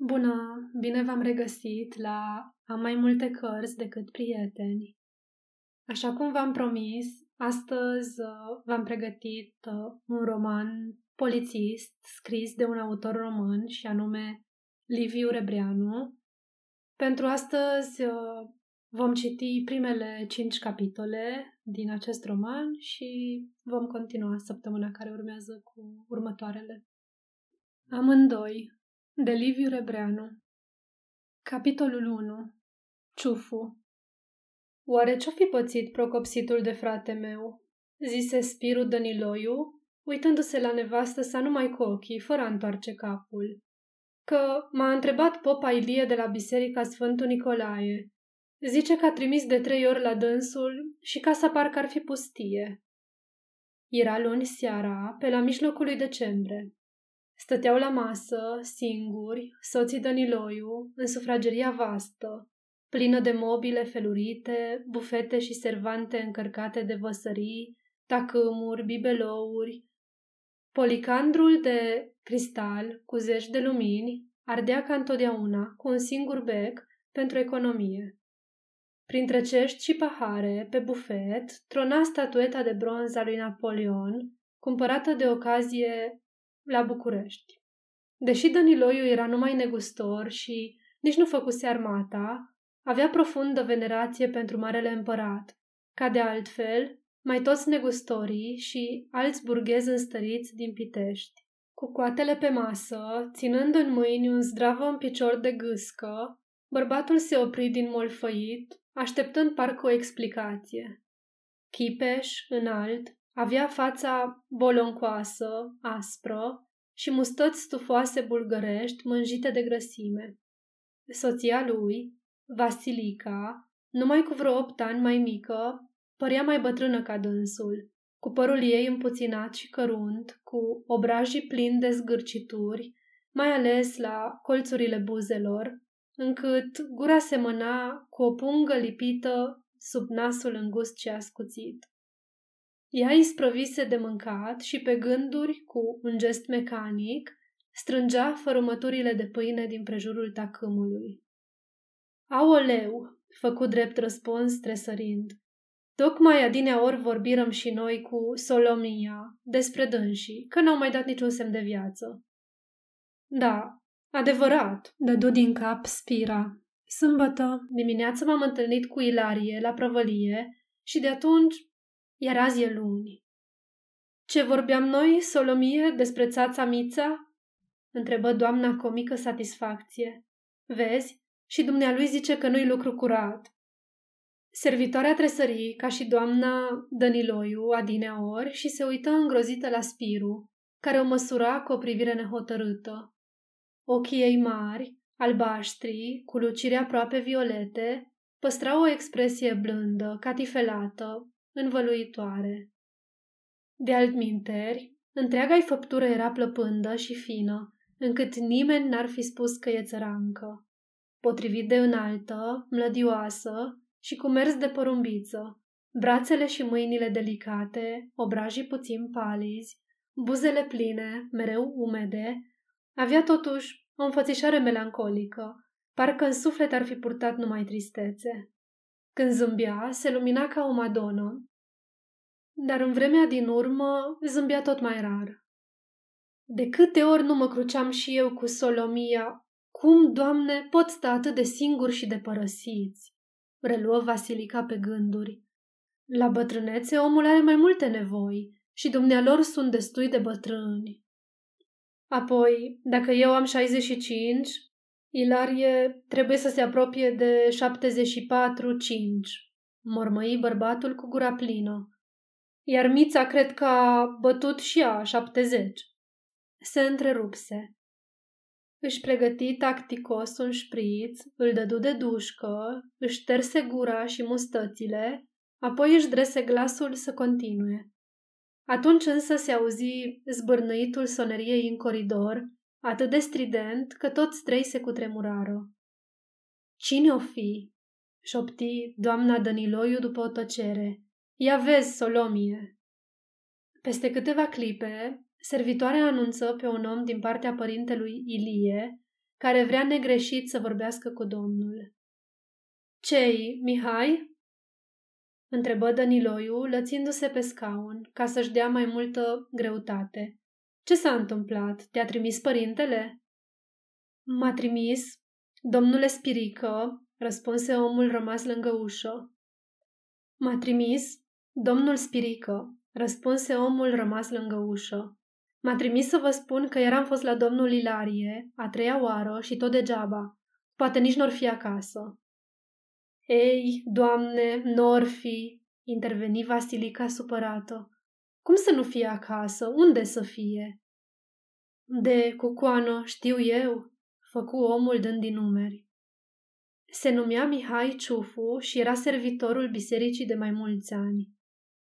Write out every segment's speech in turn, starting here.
Bună! Bine v-am regăsit la Am mai multe cărți decât prieteni. Așa cum v-am promis, astăzi v-am pregătit un roman polițist scris de un autor român și anume Liviu Rebreanu. Pentru astăzi vom citi primele 5 capitole din acest roman și vom continua săptămâna care urmează cu următoarele. Amândoi, de Liviu Rebreanu. Capitolul 1. Ciufu. Oare ce-o fi pățit procopsitul de frate meu? Zise Spiru Dăniloiu, uitându-se la nevastă sa numai cu ochii, fără a întoarce capul. Că m-a întrebat popa Ilie de la Biserica Sfântul Nicolae. Zice că a trimis de 3 ori la dânsul și casa parcă ar fi pustie. Era luni seara, pe la mijlocul lui decembrie. Stăteau la masă, singuri, soții Dăniloiu, în sufrageria vastă, plină de mobile felurite, bufete și servante încărcate de văsării, tacâmuri, bibelouri. Policandrul de cristal, cu zeci de lumini, ardea ca întotdeauna, cu un singur bec, pentru economie. Printre cești și pahare, pe bufet, trona statueta de bronz a lui Napoleon, cumpărată de ocazie la București. Deși Dăniloiu era numai negustor și nici nu făcuse armata, avea profundă venerație pentru Marele Împărat, ca de altfel mai toți negustorii și alți burghezi înstăriți din Pitești. Cu coatele pe masă, ținând în mâini un zdravă în picior de gâscă, bărbatul se opri din molfăit, așteptând parcă o explicație. Chipeș, înalt, avea fața boloncoasă, aspră și mustăți stufoase bulgărești mânjite de grăsime. Soția lui, Vasilica, numai cu vreo 8 ani mai mică, părea mai bătrână ca dânsul, cu părul ei împuținat și cărunt, cu obrajii plini de zgârcituri, mai ales la colțurile buzelor, încât gura semăna cu o pungă lipită sub nasul îngust și ascuțit. Ea isprăvise de mâncat și pe gânduri, cu un gest mecanic, strângea fărâmăturile de pâine din prejurul tacâmului. Aoleu, făcu drept răspuns tresărind. Tocmai adineaori vorbirăm și noi cu Solomia despre dânsii, că n-au mai dat niciun semn de viață. Da, adevărat, dădu din cap Spira. Sâmbătă dimineață m-am întâlnit cu Ilarie la prăvălie și de atunci... Iar azi e luni. Ce vorbeam noi, Solomie, despre țața Mița? Întrebă doamna cu o mică satisfacție. Vezi, și dumnealui zice că nu-i lucru curat. Servitoarea tresării, ca și doamna Dăniloiu, adineori, și se uită îngrozită la Spiru, care o măsura cu o privire nehotărâtă. Ochii ei mari, albaștri, cu lucire aproape violete, păstrau o expresie blândă, catifelată, învăluitoare. De altminteri, întreaga-i făptură era plăpândă și fină, încât nimeni n-ar fi spus că e țărancă. Potrivit de înaltă, mlădioasă și cu mers de porumbiță, brațele și mâinile delicate, obrajii puțin palizi, buzele pline, mereu umede, avea totuși o înfățișare melancolică, parcă în suflet ar fi purtat numai tristețe. Când zâmbea, se lumina ca o madonă, dar în vremea din urmă zâmbea tot mai rar. De câte ori nu mă cruceam și eu cu Solomia, cum, Doamne, pot sta atât de singuri și de părăsiți? Reluă Vasilica pe gânduri. La bătrânețe omul are mai multe nevoi și dumnealor sunt destui de bătrâni. Apoi, dacă eu am 65... Ilarie trebuie să se apropie de 74-5, mormăi bărbatul cu gura plină, iar Mița cred că a bătut și ea 70. Se întrerupse. Își pregăti tacticos un șpriț, îl dădu de dușcă, își șterse gura și mustățile, apoi își drese glasul să continue. Atunci însă se auzi zbârnăitul soneriei în coridor, atât de strident că toți 3 se cutremurară. Cine-o fi? Șopti doamna Dăniloiu după o tăcere. Ia vezi, Solomie! Peste câteva clipe, servitoarea anunță pe un om din partea părintelui Ilie care vrea negreșit să vorbească cu Domnul. „Ce-i, Mihai?" întrebă Dăniloiu, lățindu-se pe scaun, ca să-și dea mai multă greutate. „Ce s-a întâmplat? Te-a trimis părintele?" „M-a trimis, domnule Spirică," răspunse omul rămas lângă ușă. „M-a trimis, domnul Spirică," răspunse omul rămas lângă ușă. „M-a trimis să vă spun că ieri am fost la domnul Ilarie, a treia oară și tot degeaba. Poate nici n-or fi acasă." „Ei, doamne, n-or fi," interveni Vasilica supărată. „Cum să nu fie acasă? Unde să fie?" „De cucoană, știu eu," făcu omul dând din numeri. Se numea Mihai Ciufu și era servitorul bisericii de mai mulți ani.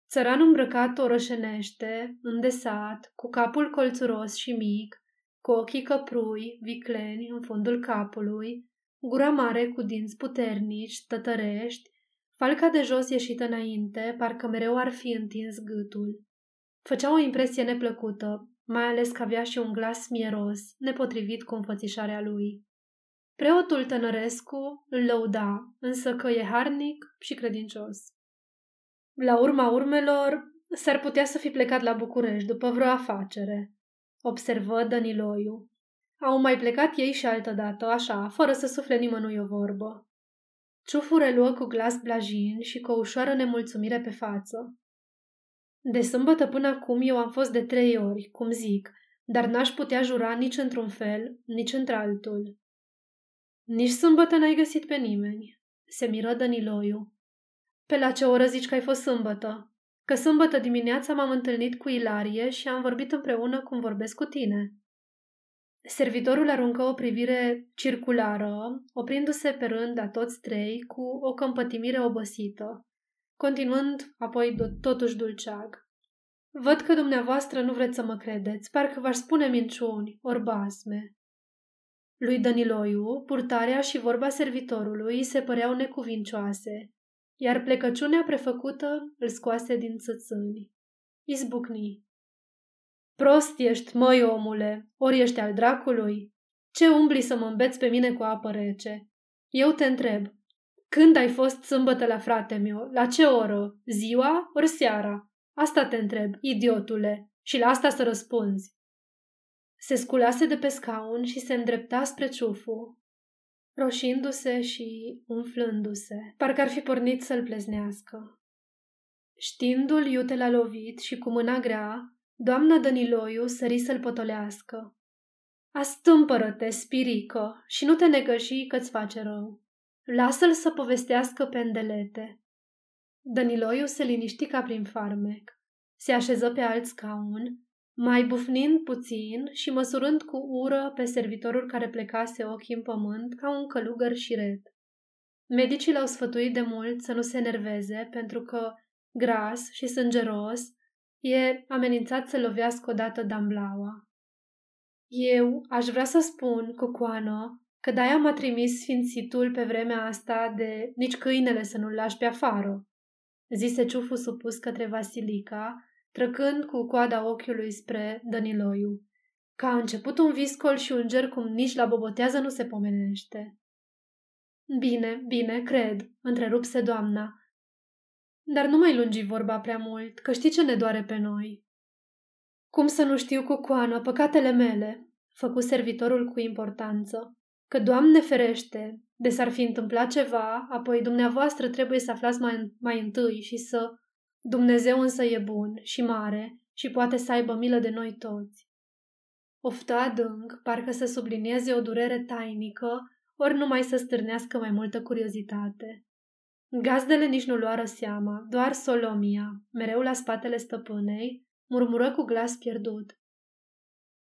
Țăran îmbrăcat orășenește, îndesat, cu capul colțuros și mic, cu ochii căprui, vicleni în fundul capului, gura mare cu dinți puternici, tătărești, falca de jos ieșită înainte, parcă mereu ar fi întins gâtul. Făcea o impresie neplăcută, mai ales că avea și un glas mieros, nepotrivit cu înfățișarea lui. Preotul Tănăsescu îl lăuda, însă că e harnic și credincios. La urma urmelor, s-ar putea să fi plecat la București după vreo afacere, observă Dăniloiu. Au mai plecat ei și altădată, așa, fără să sufle nimănui o vorbă. Ciufu reluă cu glas blajin și cu o ușoară nemulțumire pe față. De sâmbătă până acum eu am fost de 3 ori, cum zic, dar n-aș putea jura nici într-un fel, nici într-altul. Nici sâmbătă n-ai găsit pe nimeni, se miră Dăniloiu. Pe la ce oră zici că ai fost sâmbătă? Că sâmbătă dimineața m-am întâlnit cu Ilarie și am vorbit împreună cum vorbesc cu tine. Servitorul aruncă o privire circulară, oprindu-se pe rând la toți 3 cu o compătimire obosită, continuând apoi totuși dulceag. Văd că dumneavoastră nu vreți să mă credeți, parcă v-aș spune minciuni, ori basme. Lui Dăniloiu, purtarea și vorba servitorului se păreau necuvincioase, iar plecăciunea prefăcută îl scoase din țâțâni. Izbucni. Prost ești, măi omule, ori ești al dracului? Ce umbli să mă îmbeți pe mine cu apă rece? Eu te întreb, când ai fost sâmbătă la frate meu? La ce oră? Ziua ori seara? Asta te întreb, idiotule, și la asta să răspunzi. Se sculase de pe scaun și se îndrepta spre Ciufu, roșindu-se și umflându-se, parcă ar fi pornit să-l pleznească. Știindu-l iute l-a lovit și cu mâna grea, doamna Dăniloiu sări să-l potolească. Astâmpără-te, Spirică, și nu te negăji că-ți face rău. Lasă-l să povestească pe îndelete. Dăniloiu se liniști ca prin farmec. Se așeză pe alt scaun, mai bufnind puțin și măsurând cu ură pe servitorul care plecase ochii în pământ ca un călugăr șiret. Medicii l-au sfătuit de mult să nu se enerveze pentru că, gras și sângeros, e amenințat să lovească odată damblaua. Eu aș vrea să spun, cucoană, că de-aia m-a trimis sfințitul pe vremea asta de nici câinele să nu-l lași pe afară, zise Ciufu supus către Vasilica, trăcând cu coada ochiului spre Dăniloiu, că a început un viscol și un ger cum nici la bobotează nu se pomenește. Bine, bine, cred, întrerupse doamna, dar nu mai lungi vorba prea mult, că știi ce ne doare pe noi. Cum să nu știu, cucoană, păcatele mele, făcu servitorul cu importanță, că, Doamne ferește, de s-ar fi întâmplat ceva, apoi dumneavoastră trebuie să aflați mai întâi și să... Dumnezeu însă e bun și mare și poate să aibă milă de noi toți. Oftă adânc, parcă să sublinieze o durere tainică, ori numai să stârnească mai multă curiozitate. Gazdele nici nu luară seama, doar Solomia, mereu la spatele stăpânei, murmură cu glas pierdut.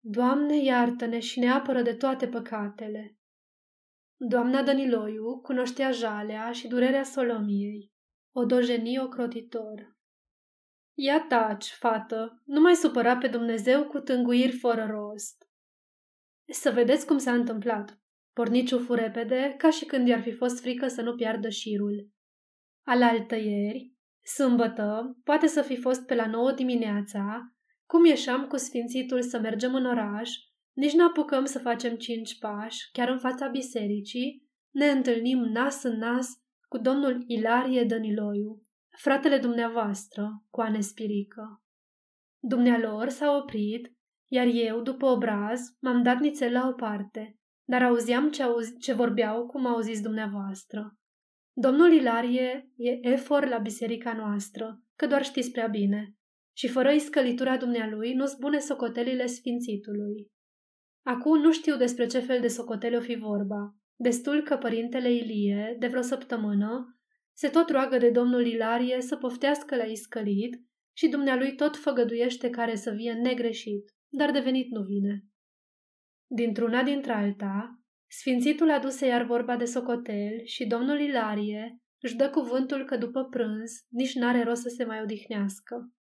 Doamne, iartă-ne și ne apără de toate păcatele. Doamna Dăniloiu cunoștea jalea și durerea Solomiei. O dojeni ocrotitor. Ia taci, fată, nu mai supăra pe Dumnezeu cu tânguiri fără rost. Să vedeți cum s-a întâmplat. Porni Ciufu repede, ca și când i-ar fi fost frică să nu piardă șirul. Alaltăieri, sâmbătă, poate să fi fost pe la 9 dimineața, cum ieșeam cu sfințitul să mergem în oraș, Nici n-apucăm să facem 5 pași, chiar în fața bisericii, ne întâlnim nas în nas cu domnul Ilarie Dăniloiu, fratele dumneavoastră, coane spirică. Dumnealor s-a oprit, iar eu, după obraz, m-am dat nițel la o parte, dar auzeam ce vorbeau cum au zis dumneavoastră. Domnul Ilarie e efor la biserica noastră, că doar știți prea bine, și fără iscălitura dumnealui nu-s bune socotelile sfințitului. Acum nu știu despre ce fel de socotele o fi vorba, destul că părintele Ilie, de vreo săptămână, se tot roagă de domnul Ilarie să poftească la iscălit și dumnealui tot făgăduiește care să vie negreșit, dar de venit nu vine. Dintr-una dintr-alta, sfințitul aduse iar vorba de socotel și domnul Ilarie își dă cuvântul că după prânz nici n-are rost să se mai odihnească.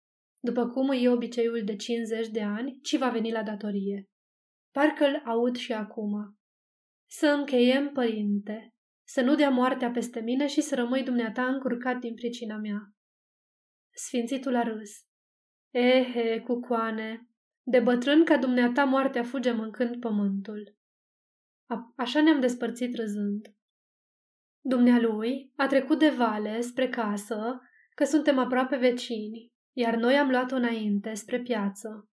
După cum e obiceiul de 50 de ani, ci va veni la datorie. Parcă-l aud și acum. Să încheiem, părinte, să nu dea moartea peste mine și să rămâi dumneata încurcat din pricina mea. Sfințitul a râs. Ehe, cucoane, de bătrân ca dumneata moartea fuge mâncând pământul. Așa ne-am despărțit râzând. Dumnealui a trecut de vale spre casă, că suntem aproape vecini, iar noi am luat-o înainte spre piață.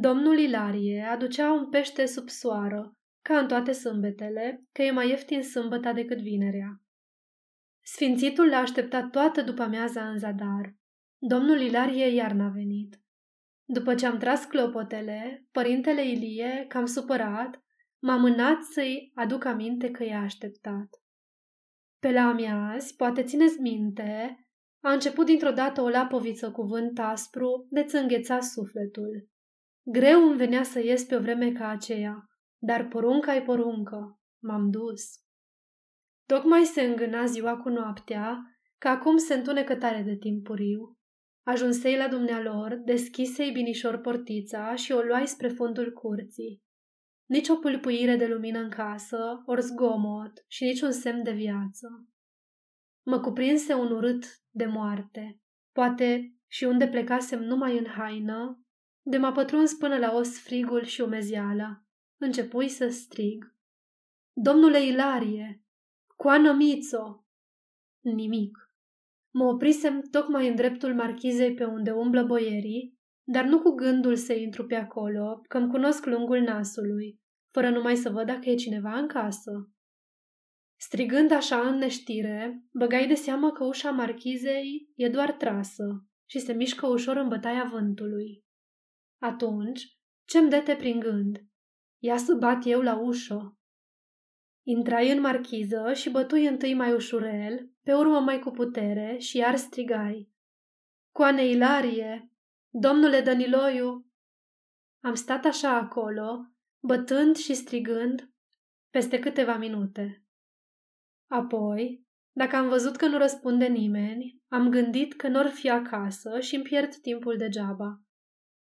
Domnul Ilarie aducea un pește sub soară, ca în toate sâmbetele, că e mai ieftin sâmbăta decât vinerea. Sfințitul l-a așteptat toată după-amiaza în zadar. Domnul Ilarie iar n-a venit. După ce am tras clopotele, părintele Ilie, cam supărat, m-a mânat să-i aduc aminte că i-a așteptat. Pe la amiaz, poate țineți minte, a început dintr-o dată o lapoviță cuvânt aspru de-ți îngheța sufletul. Greu îmi venea să ies pe o vreme ca aceea, dar porunca-i poruncă, m-am dus. Tocmai se îngâna ziua cu noaptea, că acum se întunecă tare de timpuriu. Ajunsei la dumnealor, deschisei binișor portița și o luai spre fundul curții. Nici o pâlpâire de lumină în casă, ori zgomot și nici un semn de viață. Mă cuprinse un urât de moarte, poate și unde plecasem numai în haină, de m-a pătruns până la os frigul și umeziala. Începui să strig. Domnule Ilarie! Coană Mițo! Nimic. Mă oprisem tocmai în dreptul marchizei pe unde umblă boierii, dar nu cu gândul să intru pe acolo, că-mi cunosc lungul nasului, fără numai să văd dacă e cineva în casă. Strigând așa în neștire, băgai de seamă că ușa marchizei e doar trasă și se mișcă ușor în bătaia vântului. Atunci, ce-mi dete prin gând? Ia să bat eu la ușă. Intrai în marchiză și bătui întâi mai ușurel, pe urmă mai cu putere și iar strigai. Coane Ilarie! Domnule Dăniloiu! Am stat așa acolo, bătând și strigând, peste câteva minute. Apoi, dacă am văzut că nu răspunde nimeni, am gândit că n-or fi acasă și îmi pierd timpul degeaba.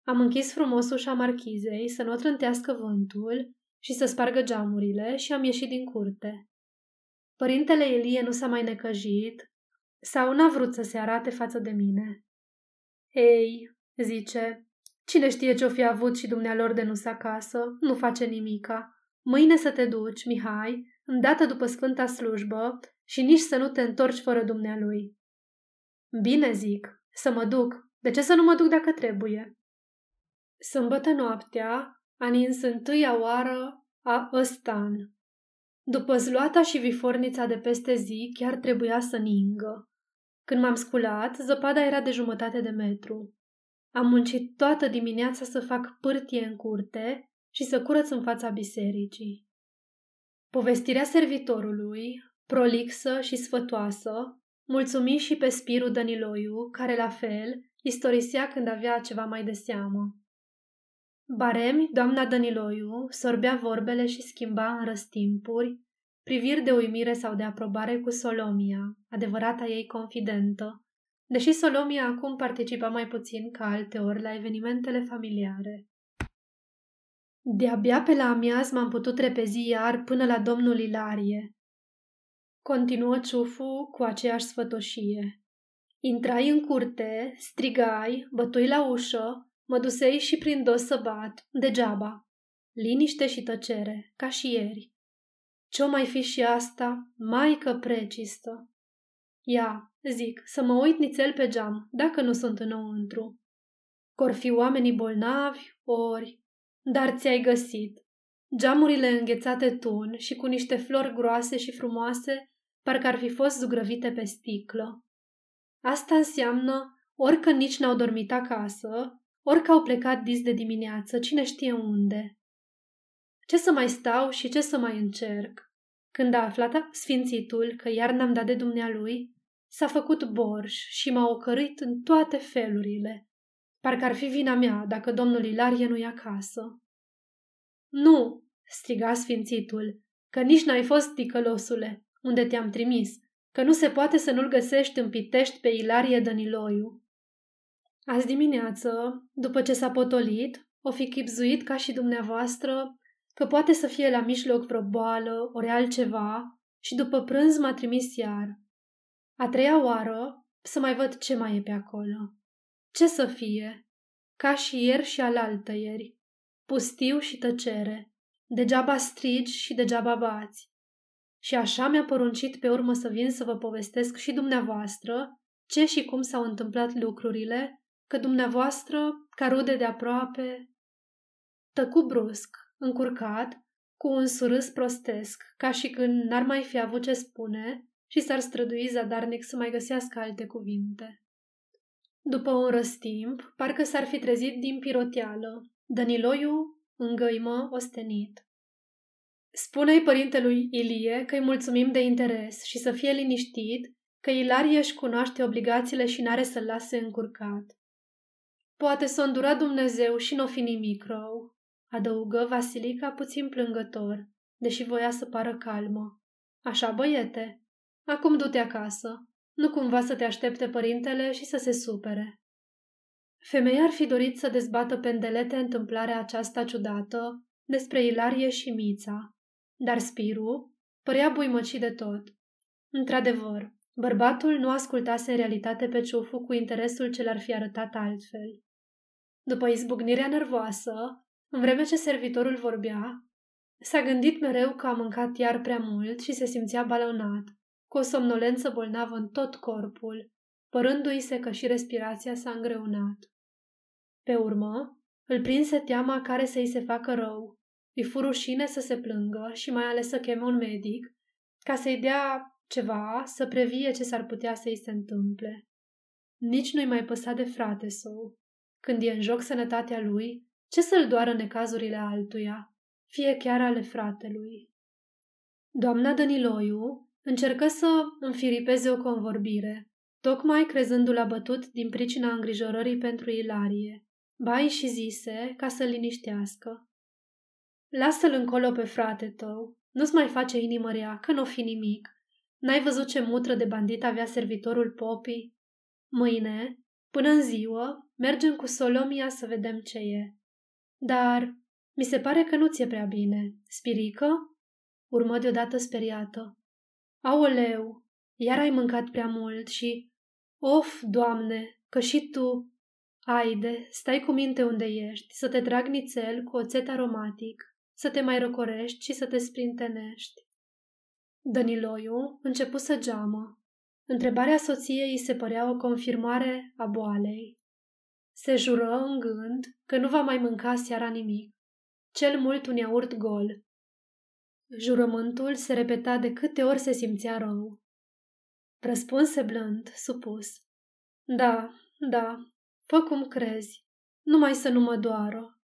Am închis frumos ușa marchizei să nu trântească vântul și să spargă geamurile și am ieșit din curte. Părintele Ilie nu s-a mai necăjit sau n-a vrut să se arate față de mine. Ei, zice, cine știe ce-o fi avut și dumnealor de nu-s acasă, nu face nimica. Mâine să te duci, Mihai, îndată după sfânta slujbă și nici să nu te întorci fără dumnealui. Bine, zic, să mă duc. De ce să nu mă duc dacă trebuie? Sâmbătă noaptea a nins întâia oară a ăstan. După zluata și vifornița de peste zi chiar trebuia să ningă. Când m-am sculat, zăpada era de jumătate de metru. Am muncit toată dimineața să fac pârtie în curte și să curăț în fața bisericii. Povestirea servitorului, prolixă și sfătoasă, mulțumi și pe Spiru Dăniloiu, care la fel istorisea când avea ceva mai de seamă. Baremi, doamna Dăniloiu, sorbea vorbele și schimba în răstimpuri priviri de uimire sau de aprobare cu Solomia, adevărata ei confidentă, deși Solomia acum participa mai puțin ca alteori la evenimentele familiare. De-abia pe la amiaz m-am putut repezi iar până la domnul Ilarie. Continuă Ciufu cu aceeași sfătoșie. Intrai în curte, strigai, bătui la ușă, mă dusei și prin dos să bat, degeaba. liniște și tăcere, ca și ieri. Ce-o mai fi și asta, maică precistă? Ia, zic, să mă uit nițel pe geam, dacă nu sunt înăuntru. Cor fi oamenii bolnavi, ori... Dar ți-ai găsit. Geamurile înghețate tun și cu niște flori groase și frumoase, parcă ar fi fost zugrăvite pe sticlă. Asta înseamnă ori că nici n-au dormit acasă, ori că au plecat dis de dimineață, cine știe unde. Ce să mai stau și ce să mai încerc? Când a aflat sfințitul că iar n-am dat de dumnealui, s-a făcut borș și m-a ocărât în toate felurile. Parcă ar fi vina mea dacă domnul Ilarie nu-i acasă. Nu, striga sfințitul, că nici n-ai fost, ticălosule, unde te-am trimis, că nu se poate să nu-l găsești în Pitești pe Ilarie Dăniloiu. Azi dimineață, după ce s-a potolit, o fi chibzuit ca și dumneavoastră că poate să fie la mijloc vreo boală, ori altceva, și după prânz m-a trimis iar. A treia oară să mai văd ce mai e pe acolo. Ce să fie? Ca și ieri și alaltăieri. Pustiu și tăcere. Degeaba strigi și degeaba bați. Și așa mi-a poruncit pe urmă să vin să vă povestesc și dumneavoastră ce și cum s-au întâmplat lucrurile, că dumneavoastră, ca rude de aproape... Tăcu brusc, încurcat, cu un surâs prostesc, ca și când n-ar mai fi avut ce spune și s-ar strădui zadarnic să mai găsească alte cuvinte. După un răstimp, parcă s-ar fi trezit din piroteală. Dăniloiu îngăimă ostenit. Spune-i părintelui Ilie că-i mulțumim de interes și să fie liniștit că Ilarie își cunoaște obligațiile și n-are să-l lase încurcat. Poate s-o îndura Dumnezeu și n-o fi nimic rău, adăugă Vasilica puțin plângător, deși voia să pară calmă. Așa, băiete, acum du-te acasă. Nu cumva să te aștepte părintele și să se supere. Femeia ar fi dorit să dezbată pendelete întâmplarea aceasta ciudată despre Ilarie și Mița, dar Spiru părea buimăcit de tot. Într-adevăr, bărbatul nu ascultase în realitate pe Ciufu cu interesul ce l-ar fi arătat altfel. După izbucnirea nervoasă, în vreme ce servitorul vorbea, s-a gândit mereu că a mâncat iar prea mult și se simțea balonat, cu o somnolență bolnavă în tot corpul, părându-i se că și respirația s-a îngreunat. Pe urmă, îl prinse teama care să-i se facă rău, îi fu rușine să se plângă și mai ales să cheme un medic, ca să-i dea ceva să previe ce s-ar putea să-i se întâmple. Nici nu-i mai păsa de frate său. Când e în joc sănătatea lui, ce să-l doară necazurile altuia, fie chiar ale fratelui. Doamna Dăniloiu încercă să înfiripeze o convorbire, tocmai crezându-l abătut din pricina îngrijorării pentru Ilarie. Ba-i și zise ca să-l liniștească. Lasă-l încolo pe frate tău, nu-ți mai face inimă rea, că n-o fi nimic. N-ai văzut ce mutră de bandit avea servitorul Popii? Mâine, până în ziua, mergem cu Solomia să vedem ce e. Dar mi se pare că nu ți-e prea bine. Spirică? Urmă deodată speriată. Aoleu, iar ai mâncat prea mult și... Of, Doamne, că și tu... Haide, stai cu minte unde ești, să te trag nițel cu oțet aromatic, să te mai răcorești și să te sprintenești. Dăniloiu începu să geamă. Întrebarea soției îi se părea o confirmare a boalei. Se jură în gând că nu va mai mânca seara nimic, cel mult un iaurt gol. Jurământul se repeta de câte ori se simțea rău. Răspunse blând, supus. Da, fă cum crezi, numai să nu mă doară.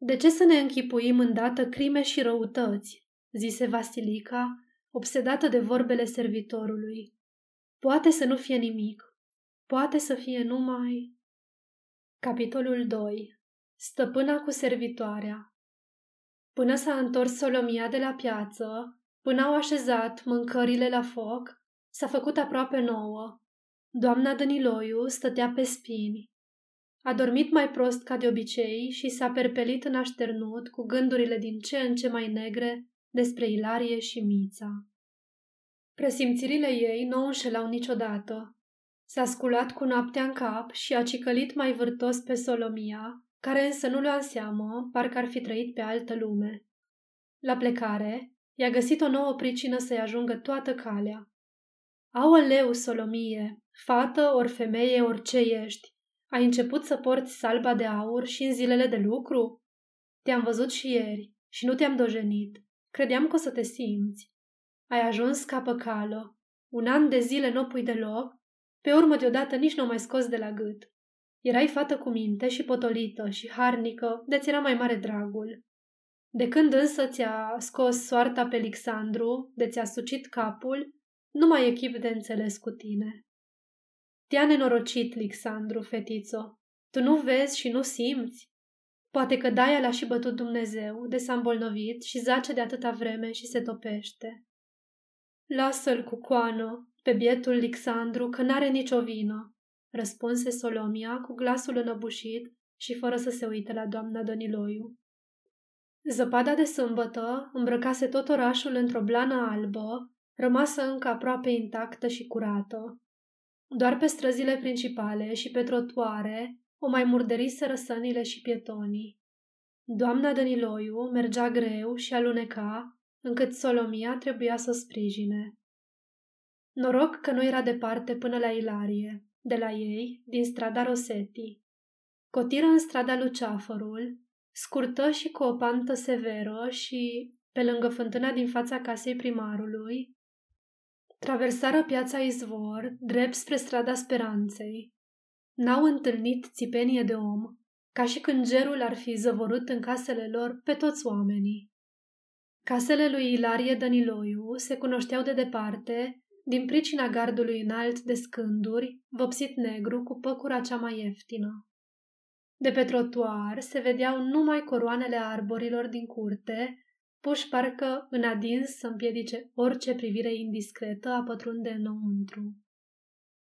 De ce să ne închipuim îndată crime și răutăți? Zise Vasilica, obsedată de vorbele servitorului. Poate să nu fie nimic, poate să fie numai... Capitolul 2. Stăpâna cu servitoarea. Până s-a întors Solomia de la piață, până au așezat mâncările la foc, s-a făcut aproape 9. Doamna Dăniloiu stătea pe spini. A dormit mai prost ca de obicei și s-a perpelit în așternut cu gândurile din ce în ce mai negre despre Ilarie și Mița. Presimțirile ei nu o înșelau niciodată. S-a sculat cu noaptea în cap și a cicălit mai vârtos pe Solomia, care însă nu lua în seamă, parcă ar fi trăit pe altă lume. La plecare, i-a găsit o nouă pricină să-i ajungă toată calea. Aoleu, Solomie, fată ori femeie, orice ești, ai început să porți salba de aur și în zilele de lucru? Te-am văzut și ieri și nu te-am dojenit. Credeam că o să te simți. Ai ajuns ca păcală. 1 an de zile n-o pui deloc, pe urmă deodată nici n-o mai scos de la gât. Erai fată cu minte și potolită și harnică, de-ți era mai mare dragul. De când însă ți-a scos soarta pe Alexandru, de ți-a sucit capul, nu mai e chip de înțeles cu tine. Te-a nenorocit, Alexandru, fetițo. Tu nu vezi și nu simți? Poate că de-aia l-a și bătut Dumnezeu, de s-a îmbolnăvit și zace de atâta vreme și se topește. Lasă-l cu coană, pe bietul Alexandru, că n-are nicio vină, răspunse Solomia cu glasul înăbușit și fără să se uite la doamna Dăniloiu. Zăpada de sâmbătă îmbrăcase tot orașul într-o blană albă, rămasă încă aproape intactă și curată. Doar pe străzile principale și pe trotuare o mai murderiseră sănile și pietonii. Doamna Dăniloiu mergea greu și aluneca, încât Solomia trebuia să o sprijine. Noroc că nu era departe până la Ilarie, de la ei, din strada Rosetti. Cotiră în strada Luceafărul, scurtă și cu o pantă severă și, pe lângă fântâna din fața casei primarului, traversară piața Izvor, drept spre strada Speranței. N-au întâlnit țipenie de om, ca și când gerul ar fi zăvorât în casele lor pe toți oamenii. Casele lui Ilarie Dăniloiu se cunoșteau de departe din pricina gardului înalt de scânduri, vopsit negru cu păcura cea mai ieftină. De pe trotuar se vedeau numai coroanele arborilor din curte, puși parcă în adins să împiedice orice privire indiscretă a pătrunde înăuntru.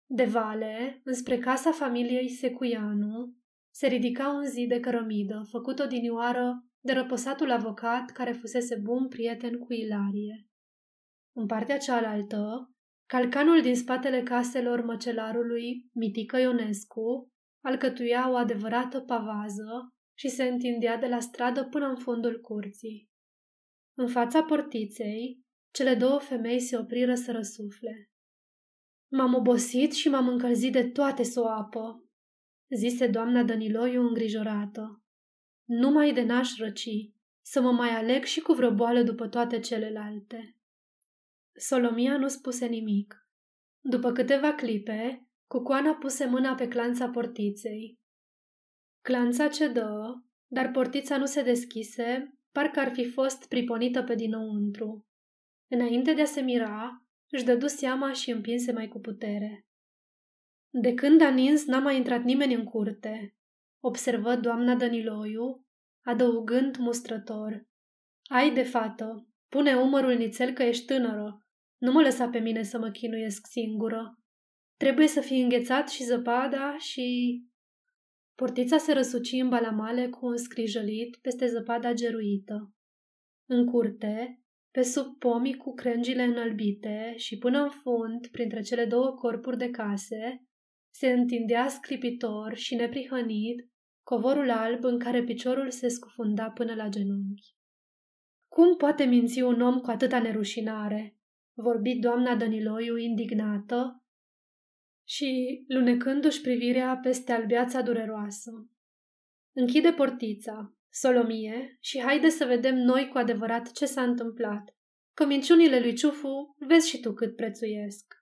De vale, înspre casa familiei Secuianu, se ridica un zid de cărămidă, făcut odinioară de răposatul avocat care fusese bun prieten cu Ilarie. În partea cealaltă, calcanul din spatele caselor măcelarului Mitică Ionescu alcătuia o adevărată pavază și se întindea de la stradă până în fundul curții. În fața portiței, cele două femei se opriră să răsufle. M-am obosit și m-am încălzit de toate s-o apă, zise doamna Dăniloiu îngrijorată. Numai de n-aș răci, să mă mai aleg și cu vreo boală după toate celelalte. Solomia nu spuse nimic. După câteva clipe, cucoana puse mâna pe clanța portiței. Clanța cedă, dar portița nu se deschise, parcă ar fi fost priponită pe dinăuntru. Înainte de a se mira, își dădu seama și împinse mai cu putere. De când a nins, n-a mai intrat nimeni în curte, observă doamna Dăniloiu, adăugând mustrător. Ai de fată, pune umărul nițel că ești tânără. Nu mă lăsa pe mine să mă chinuiesc singură. Trebuie să fii înghețat și zăpada și... Portița se răsuci în balamale cu un scrijălit peste zăpada geruită. În curte, pe sub pomii cu crengile înălbite și până în fund, printre cele două corpuri de case, se întindea sclipitor și neprihănit covorul alb în care piciorul se scufunda până la genunchi. Cum poate minți un om cu atâta nerușinare? Vorbi doamna Dăniloiu indignată și lunecându-și privirea peste albeața dureroasă. Închide portița, Solomie, și haide să vedem noi cu adevărat ce s-a întâmplat, că minciunile lui Ciufu vezi și tu cât prețuiesc.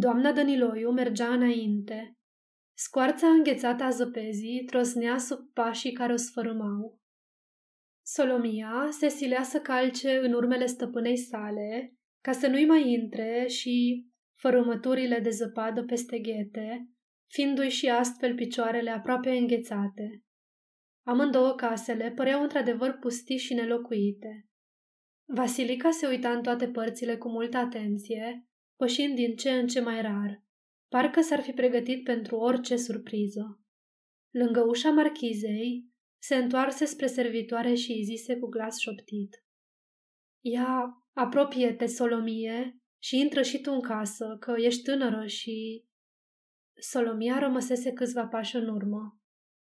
Doamna Dăniloiu mergea înainte. Scoarța înghețată a zăpezii trosnea sub pașii care o sfărâmau. Solomia se silea să calce în urmele stăpânei sale, ca să nu-i mai intre și fărâmăturile de zăpadă peste ghete, fiindu-i și astfel picioarele aproape înghețate. Amândouă casele păreau într-adevăr pustii și nelocuite. Vasilica se uita în toate părțile cu multă atenție, pășind din ce în ce mai rar, parcă s-ar fi pregătit pentru orice surpriză. Lângă ușa marchizei, se întoarse spre servitoare și îi zise cu glas șoptit. Ia, apropie-te, Solomie, și intră și tu în casă, că ești tânără și... Solomia rămăsese câțiva pași în urmă.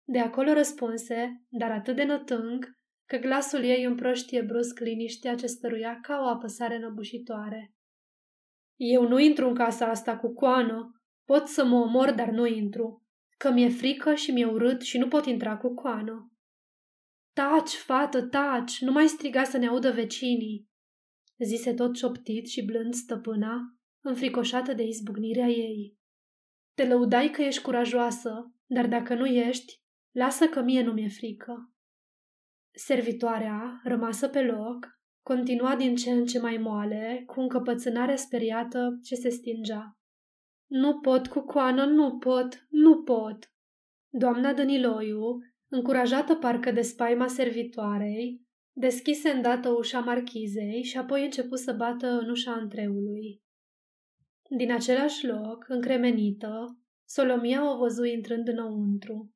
De acolo răspunse, dar atât de nătâng, că glasul ei împrăștie brusc liniștea ce stăruia ca o apăsare năbușitoare. Eu nu intru în casa asta cu coană. Pot să mă omor, dar nu intru, că mi-e frică și mi-e urât și nu pot intra cu coană. Taci, fată, taci, nu mai striga să ne audă vecinii, zise tot șoptit și blând stăpâna, înfricoșată de izbucnirea ei. Te lăudai că ești curajoasă, dar dacă nu ești, lasă că mie nu mi-e frică. Servitoarea, rămasă pe loc, continua din ce în ce mai moale, cu încăpățânarea speriată ce se stingea. Nu pot, cucoană, nu pot, nu pot. Doamna Dăniloiu, încurajată parcă de spaima servitoarei, deschise îndată ușa marchizei și apoi începu să bată în ușa antreului. Din același loc, încremenită, Solomia o văzui intrând înăuntru.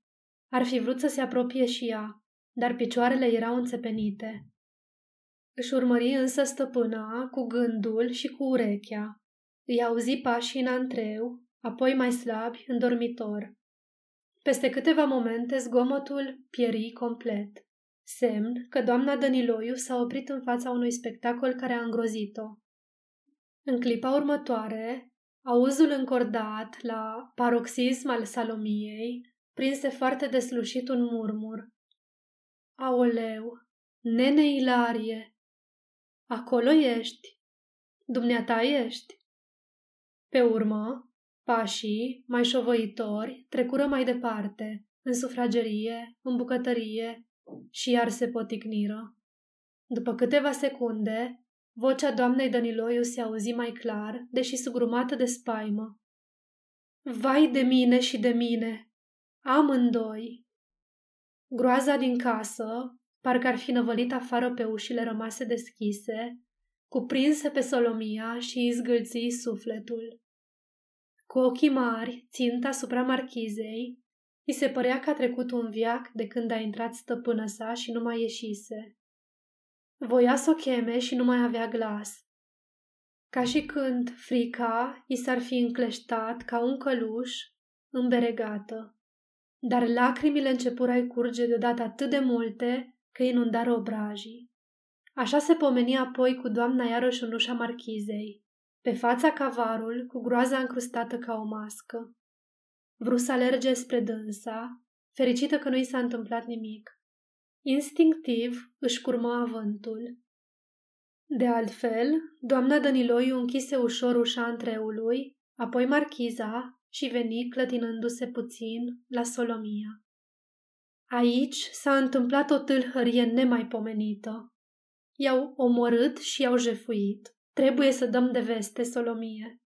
Ar fi vrut să se apropie și ea, dar picioarele erau înțepenite. Își urmări însă stăpâna cu gândul și cu urechea. Îi auzi pașii în antreu, apoi mai slabi, în dormitor. Peste câteva momente zgomotul pieri complet, semn că doamna Dăniloiu s-a oprit în fața unui spectacol care a îngrozit-o. În clipa următoare, auzul încordat la paroxism al Salomiei prinse foarte deslușit un murmur. Aoleu, nene Ilarie, acolo ești, dumneata ești. Pe urmă, pașii, mai șovăitori, trecură mai departe, în sufragerie, în bucătărie și iar se poticniră. După câteva secunde, vocea doamnei Dăniloiu se auzi mai clar, deși sugrumată de spaimă. Vai de mine și de mine! Amândoi! Groaza din casă, parcă ar fi năvălit afară pe ușile rămase deschise, cuprinse pe Solomia și izgâlții sufletul. Cu ochii mari, ținta asupra marchizei, îi se părea că a trecut un veac de când a intrat stăpâna sa și nu mai ieșise. Voia să o cheme și nu mai avea glas. Ca și când frica i s-ar fi încleștat ca un căluș îmberegată. Dar lacrimile începură a-i curge deodată atât de multe că inundară obrajii. Așa se pomeni apoi cu doamna iarăși în ușa marchizei, pe fața cavarul cu groaza încrustată ca o mască. Vru să alerge spre dânsa, fericită că nu i s-a întâmplat nimic. Instinctiv își curmă avântul. De altfel, doamna Dăniloiu închise ușor ușa antreului, apoi marchiza și veni clătinându-se puțin la Solomia. Aici s-a întâmplat o tâlhărie nemaipomenită. I-au omorât și i-au jefuit. Trebuie să dăm de veste, Solomie.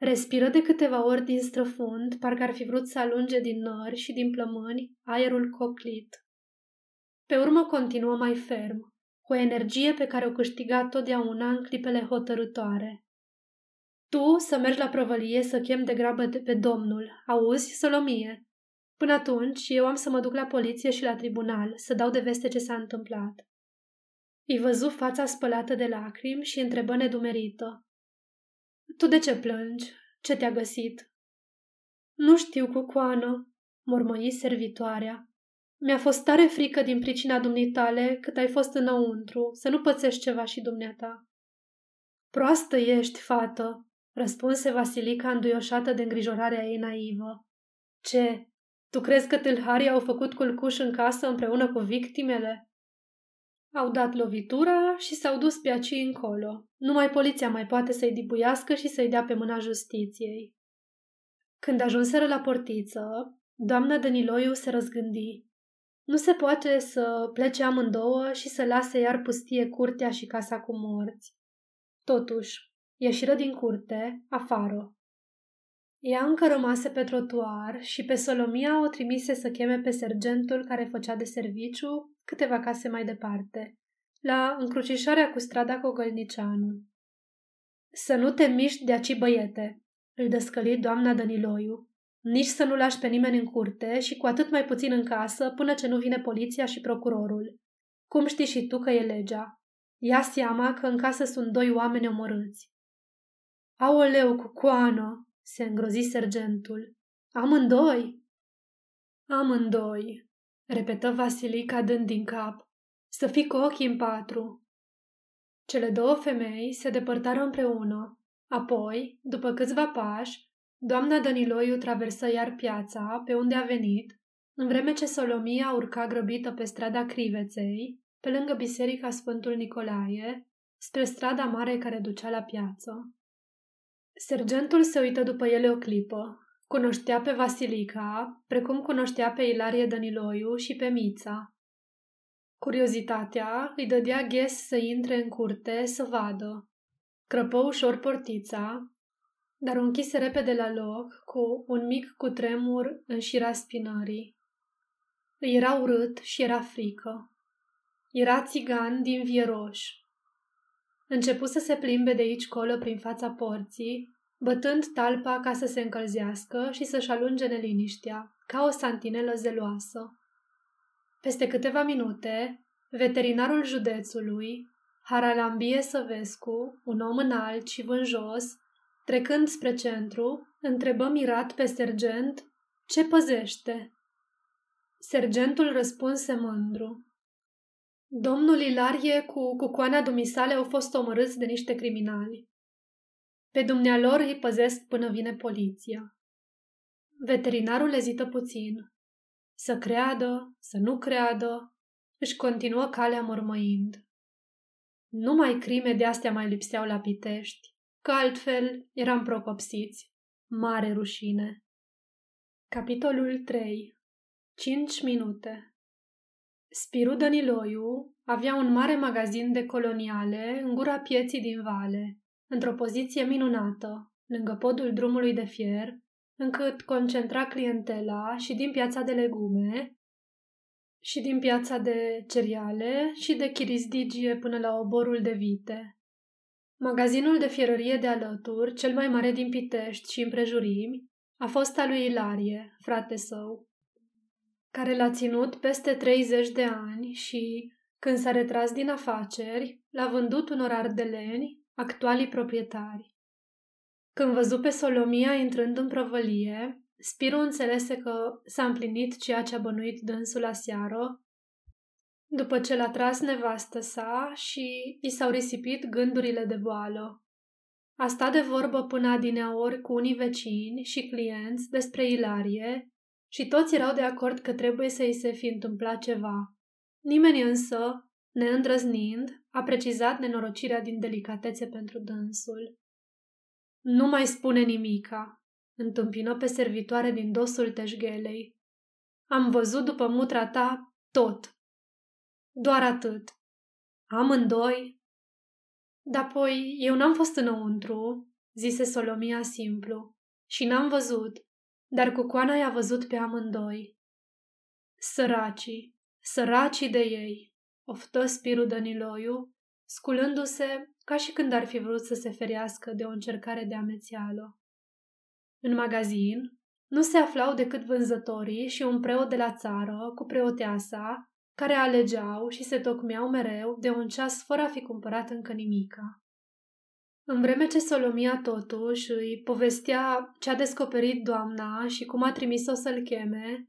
Respiră de câteva ori din străfund, parcă ar fi vrut să alunge din nări și din plămâni aerul coclit. Pe urmă continuă mai ferm, cu o energie pe care o câștiga totdeauna în clipele hotărâtoare. Tu să mergi la prăvălie să chem de grabă pe domnul. Auzi, Solomie? Până atunci eu am să mă duc la poliție și la tribunal să dau de veste ce s-a întâmplat. Îi văzu fața spălată de lacrimi și întrebă nedumerită. Tu de ce plângi? Ce te-a găsit? Nu știu, cucoană, mormăi servitoarea. Mi-a fost tare frică din pricina dumneitale cât ai fost înăuntru, să nu pățești ceva și dumneata. Proastă ești, fată, răspunse Vasilica înduioșată de îngrijorarea ei naivă. Ce, tu crezi că tâlharii au făcut culcuș în casă împreună cu victimele? Au dat lovitura și s-au dus pe aici încolo. Numai poliția mai poate să-i dibuiască și să-i dea pe mâna justiției. Când ajunseră la portiță, doamna Dăniloiu se răzgândi. Nu se poate să plece amândouă și să lase iar pustie curtea și casa cu morți. Totuși, ieșiră din curte, afară. Ea încă rămase pe trotuar și pe Solomia o trimise să cheme pe sergentul care făcea de serviciu câteva case mai departe, la încrucișarea cu strada Cogălniceanu. Să nu te miști de aici, băiete, îl dăscăli doamna Dăniloiu, nici să nu lași pe nimeni în curte și cu atât mai puțin în casă până ce nu vine poliția și procurorul. Cum știi și tu că e legea? Ia seama că în casă sunt doi oameni omorâți. Aoleu, cucoană! Se îngrozi sergentul. Amândoi? Amândoi, repetă Vasilica dând din cap, să fii cu ochii în patru. Cele două femei se depărtară împreună, apoi, după câțiva pași, doamna Dăniloiu traversă iar piața pe unde a venit, în vreme ce Solomia urca grăbită pe strada Criveței, pe lângă Biserica Sfântul Nicolae, spre strada mare care ducea la piață. Sergentul se uită după ele o clipă. Cunoștea pe Vasilica, precum cunoștea pe Ilarie Dăniloiu și pe Mița. Curiozitatea îi dădea ghes să intre în curte să vadă. Crăpă ușor portița, dar o închise repede la loc cu un mic cutremur în șira spinării. Îi era urât și era frică. Era țigan din Vieroș. Începu să se plimbe de aici colo prin fața porții, bătând talpa ca să se încălzească și să-și alunge neliniștea, ca o santinelă zeloasă. Peste câteva minute, veterinarul județului, Haralambie Săvescu, un om înalt și vânjos, trecând spre centru, întrebă mirat pe sergent ce păzește. Sergentul răspunse mândru. Domnul Ilarie cu cucoana dumisale au fost omorâți de niște criminali. Pe dumnealor îi păzesc până vine poliția. Veterinarul ezită puțin. Să creadă, să nu creadă, își continuă calea mormăind. Numai crime de-astea mai lipseau la Pitești, că altfel eram procopsiți. Mare rușine. Capitolul 3. 5 minute. Spiru Dăniloiu avea un mare magazin de coloniale în gura pieții din Vale, într-o poziție minunată, lângă podul drumului de fier, încât concentra clientela și din piața de legume, și din piața de cereale, și de chirizdigie până la oborul de vite. Magazinul de fierărie de alături, cel mai mare din Pitești și împrejurimi, a fost al lui Ilarie, frate său, care l-a ținut peste 30 de ani și, când s-a retras din afaceri, l-a vândut unor ardeleni, actualii proprietari. Când văzu pe Solomia intrând în prăvălie, Spiru înțelese că s-a împlinit ceea ce a bănuit dânsul aseară, după ce l-a tras nevastă sa și i s-au risipit gândurile de boală. A stat de vorbă până adineaori cu unii vecini și clienți despre Ilarie și toți erau de acord că trebuie să i se fi întâmplat ceva. Nimeni însă, neîndrăznind, a precizat nenorocirea din delicatețe pentru dânsul. Nu mai spune nimica, întâmpină pe servitoare din dosul teșghelei. Am văzut după mutra ta tot. Doar atât. Amândoi. Dapoi, eu n-am fost înăuntru, zise Solomia simplu, și n-am văzut, dar cucoana i-a văzut pe amândoi. Săracii de ei. Oftă Spiru Dăniloiu, sculându-se ca și când ar fi vrut să se ferească de o încercare de amețeală. În magazin nu se aflau decât vânzătorii și un preot de la țară cu preoteasa, care alegeau și se tocmeau mereu de un ceas fără a fi cumpărat încă nimica. În vreme ce Solomia totuși îi povestea ce a descoperit doamna și cum a trimis-o să-l cheme,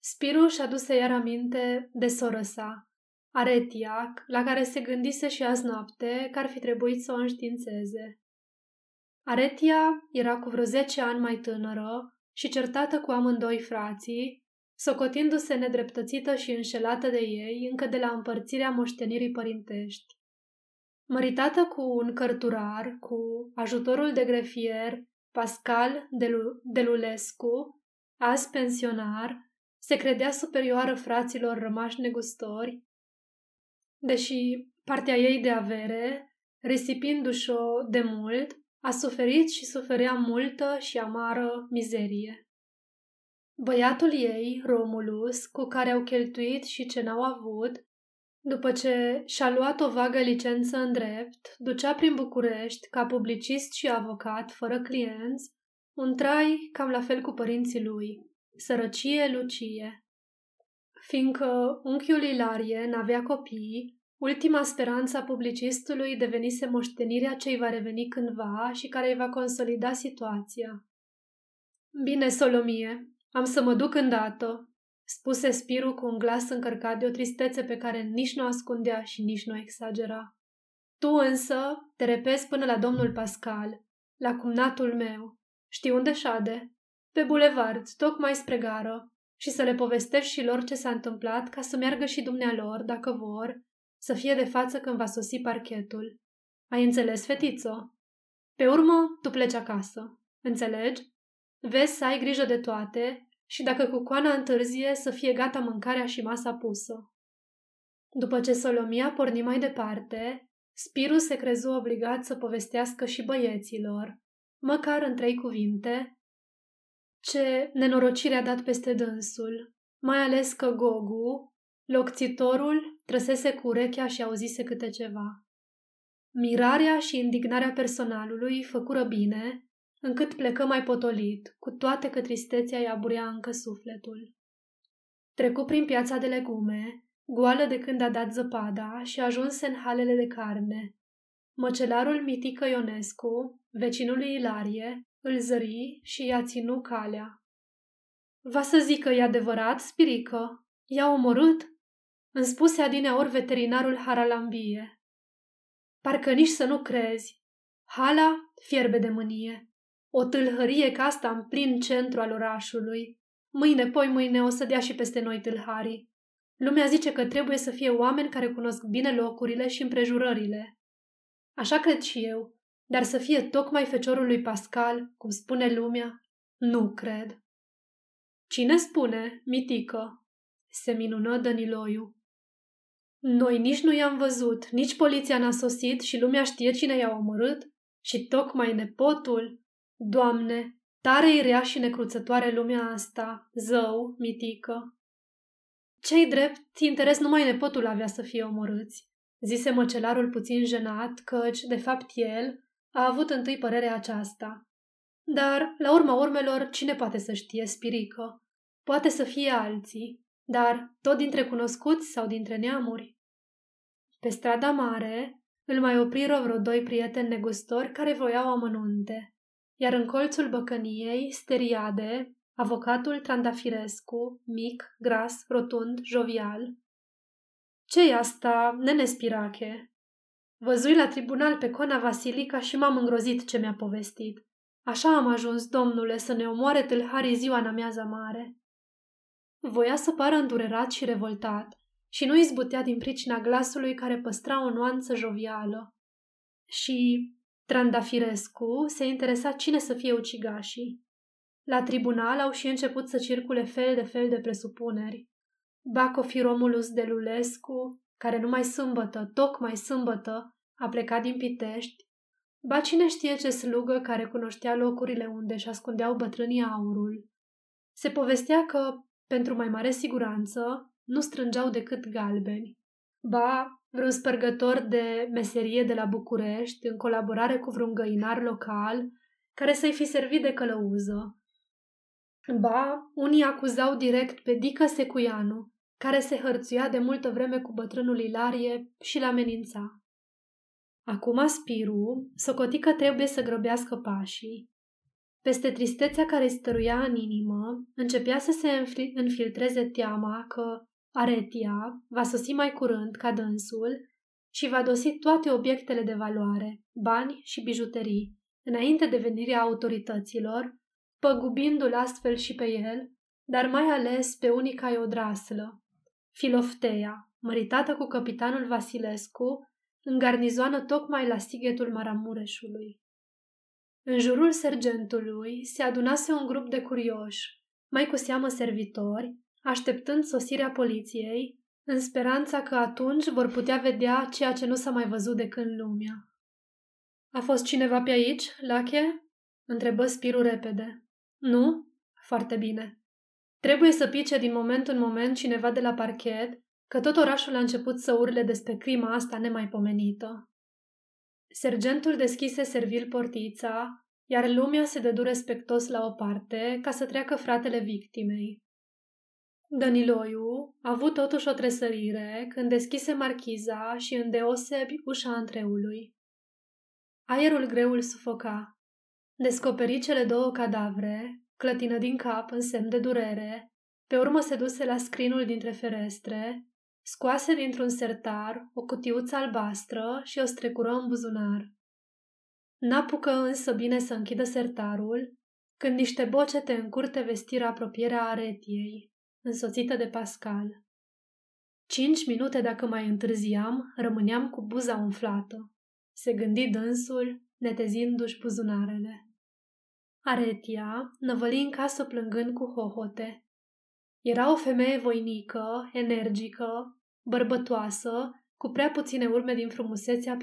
Spiru și-a dus iar aminte de soră sa, Aretia, la care se gândise și azi noapte că ar fi trebuit să o înștiințeze. Aretia era cu vreo 10 ani mai tânără și certată cu amândoi frații, socotindu-se nedreptățită și înșelată de ei încă de la împărțirea moștenirii părintești. Măritată cu un cărturar, cu ajutorul de grefier Pascal Delulescu, azi pensionar, se credea superioară fraților rămași negustori, deși partea ei de avere, risipindu-și-o de mult, a suferit și suferea multă și amară mizerie. Băiatul ei, Romulus, cu care au cheltuit și ce n-au avut, după ce și-a luat o vagă licență în drept, ducea prin București, ca publicist și avocat, fără clienți, un trai cam la fel cu părinții lui, sărăcie-lucie. Fiindcă unchiul Ilarie n-avea copii, ultima speranță a publicistului devenise moștenirea ce îi va reveni cândva și care îi va consolida situația. Bine, Solomie, am să mă duc îndată, spuse Spiru cu un glas încărcat de o tristețe pe care nici nu o ascundea și nici nu o exagera. Tu însă te repezi până la domnul Pascal, la cumnatul meu. Știi unde șade? Pe bulevard, tocmai spre gară, și să le povestești și lor ce s-a întâmplat ca să meargă și dumnealor, dacă vor, să fie de față când va sosi parchetul. Ai înțeles, fetiță? Pe urmă, tu pleci acasă. Înțelegi? Vezi să ai grijă de toate și dacă cucoana întârzie să fie gata mâncarea și masa pusă. După ce Solomia porni mai departe, Spiru se crezu obligat să povestească și băieților, măcar în 3 cuvinte, ce nenorocire a dat peste dânsul, mai ales că Gogu, locțitorul, trăsese cu urechea și auzise câte ceva. Mirarea și indignarea personalului făcură bine, încât plecă mai potolit, cu toate că tristețea îi aburea încă sufletul. Trecu prin piața de legume, goală de când a dat zăpada, și ajunse în halele de carne. Măcelarul Mitică Ionescu, vecinul lui Ilarie, îl zări și i-a ținut calea. Va să zică e adevărat, Spirică? I-a omorât? Îmi spuse adineori veterinarul Haralambie. Parcă nici să nu crezi. Hala fierbe de mânie. O tâlhărie ca asta în plin centru al orașului. Mâine, poi mâine o să dea și peste noi tâlharii. Lumea zice că trebuie să fie oameni care cunosc bine locurile și împrejurările. Așa cred și eu, dar să fie tocmai feciorul lui Pascal, cum spune lumea, nu cred. Cine spune, Mitică? Se minună Dăniloiu. Noi nici nu i-am văzut, nici poliția n-a sosit și lumea știe cine i-a omorât și tocmai nepotul. Doamne, tare-i rea și necruțătoare lumea asta, zău, Mitică. Ce-i drept, interes numai nepotul avea să fie omorâți, zise măcelarul puțin jenat, căci, de fapt, el a avut întâi părerea aceasta. Dar, la urma urmelor, cine poate să știe, Spirică? Poate să fie alții, dar tot dintre cunoscuți sau dintre neamuri. Pe strada mare îl mai opriră vreo 2 prieteni negustori care voiau amănunte, iar în colțul băcăniei, Steriade, avocatul Trandafirescu, mic, gras, rotund, jovial. Ce-i asta, nene Spirache? Văzui la tribunal pe cona Vasilica și m-am îngrozit ce mi-a povestit. Așa am ajuns, domnule, să ne omoare tâlharii ziua în amiaza mare. Voia să pară îndurerat și revoltat și nu izbutea din pricina glasului care păstra o nuanță jovială. Și Trandafirescu se interesa cine să fie ucigașii. La tribunal au și început să circule fel de fel de presupuneri. Bac o fi Romulus Delulescu, care numai sâmbătă, tocmai sâmbătă, a plecat din Pitești, ba cine știe ce slugă care cunoștea locurile unde și ascundeau bătrânii aurul. Se povestea că, pentru mai mare siguranță, nu strângeau decât galbeni. Ba, vreun spărgător de meserie de la București, în colaborare cu vreun găinar local, care să-i fi servit de călăuză. Ba, unii acuzau direct pe Dică Secuianu, care se hărțuia de multă vreme cu bătrânul Ilarie și l-amenința. Acum Spiru socoti că trebuie să grăbească pașii. Peste tristețea care-i stăruia în inimă, începea să se înfiltreze teama că Aretia va sosi mai curând ca dânsul și va dosi toate obiectele de valoare, bani și bijuterii, înainte de venirea autorităților, păgubindu-l astfel și pe el, dar mai ales pe unica iodraslă, Filoftea, măritată cu căpitanul Vasilescu, în garnizoană tocmai la Sighetul Maramureșului. În jurul sergentului se adunase un grup de curioși, mai cu seamă servitori, așteptând sosirea poliției, în speranța că atunci vor putea vedea ceea ce nu s-a mai văzut de când lumea. A fost cineva pe aici, Lache? Întrebă Spiru repede. Nu? Foarte bine. Trebuie să pice din moment în moment cineva de la parchet, că tot orașul a început să urle despre crima asta nemaipomenită. Sergentul deschise servil portița, iar lumea se dădu respectos la o parte ca să treacă fratele victimei. Dăniloiu a avut totuși o tresărire când deschise marchiza și îndeosebi ușa întreului. Aerul greu îl sufoca. Descoperi cele 2 cadavre, clătină din cap în semn de durere Pe urmă se duse la scrinul dintre ferestre, scoase dintr-un sertar o cutiuță albastră și o strecură în buzunar. N-apucă însă bine să închidă sertarul, când niște bocete în curte vestiră apropierea Aretiei, însoțită de Pascal. 5 minute dacă mai întârziam, rămâneam cu buza umflată, se gândi dânsul, netezindu-și buzunarele. Aretia năvăli în casă plângând cu hohote. Era o femeie voinică, energică, bărbătoasă, cu prea puține urme din frumusețea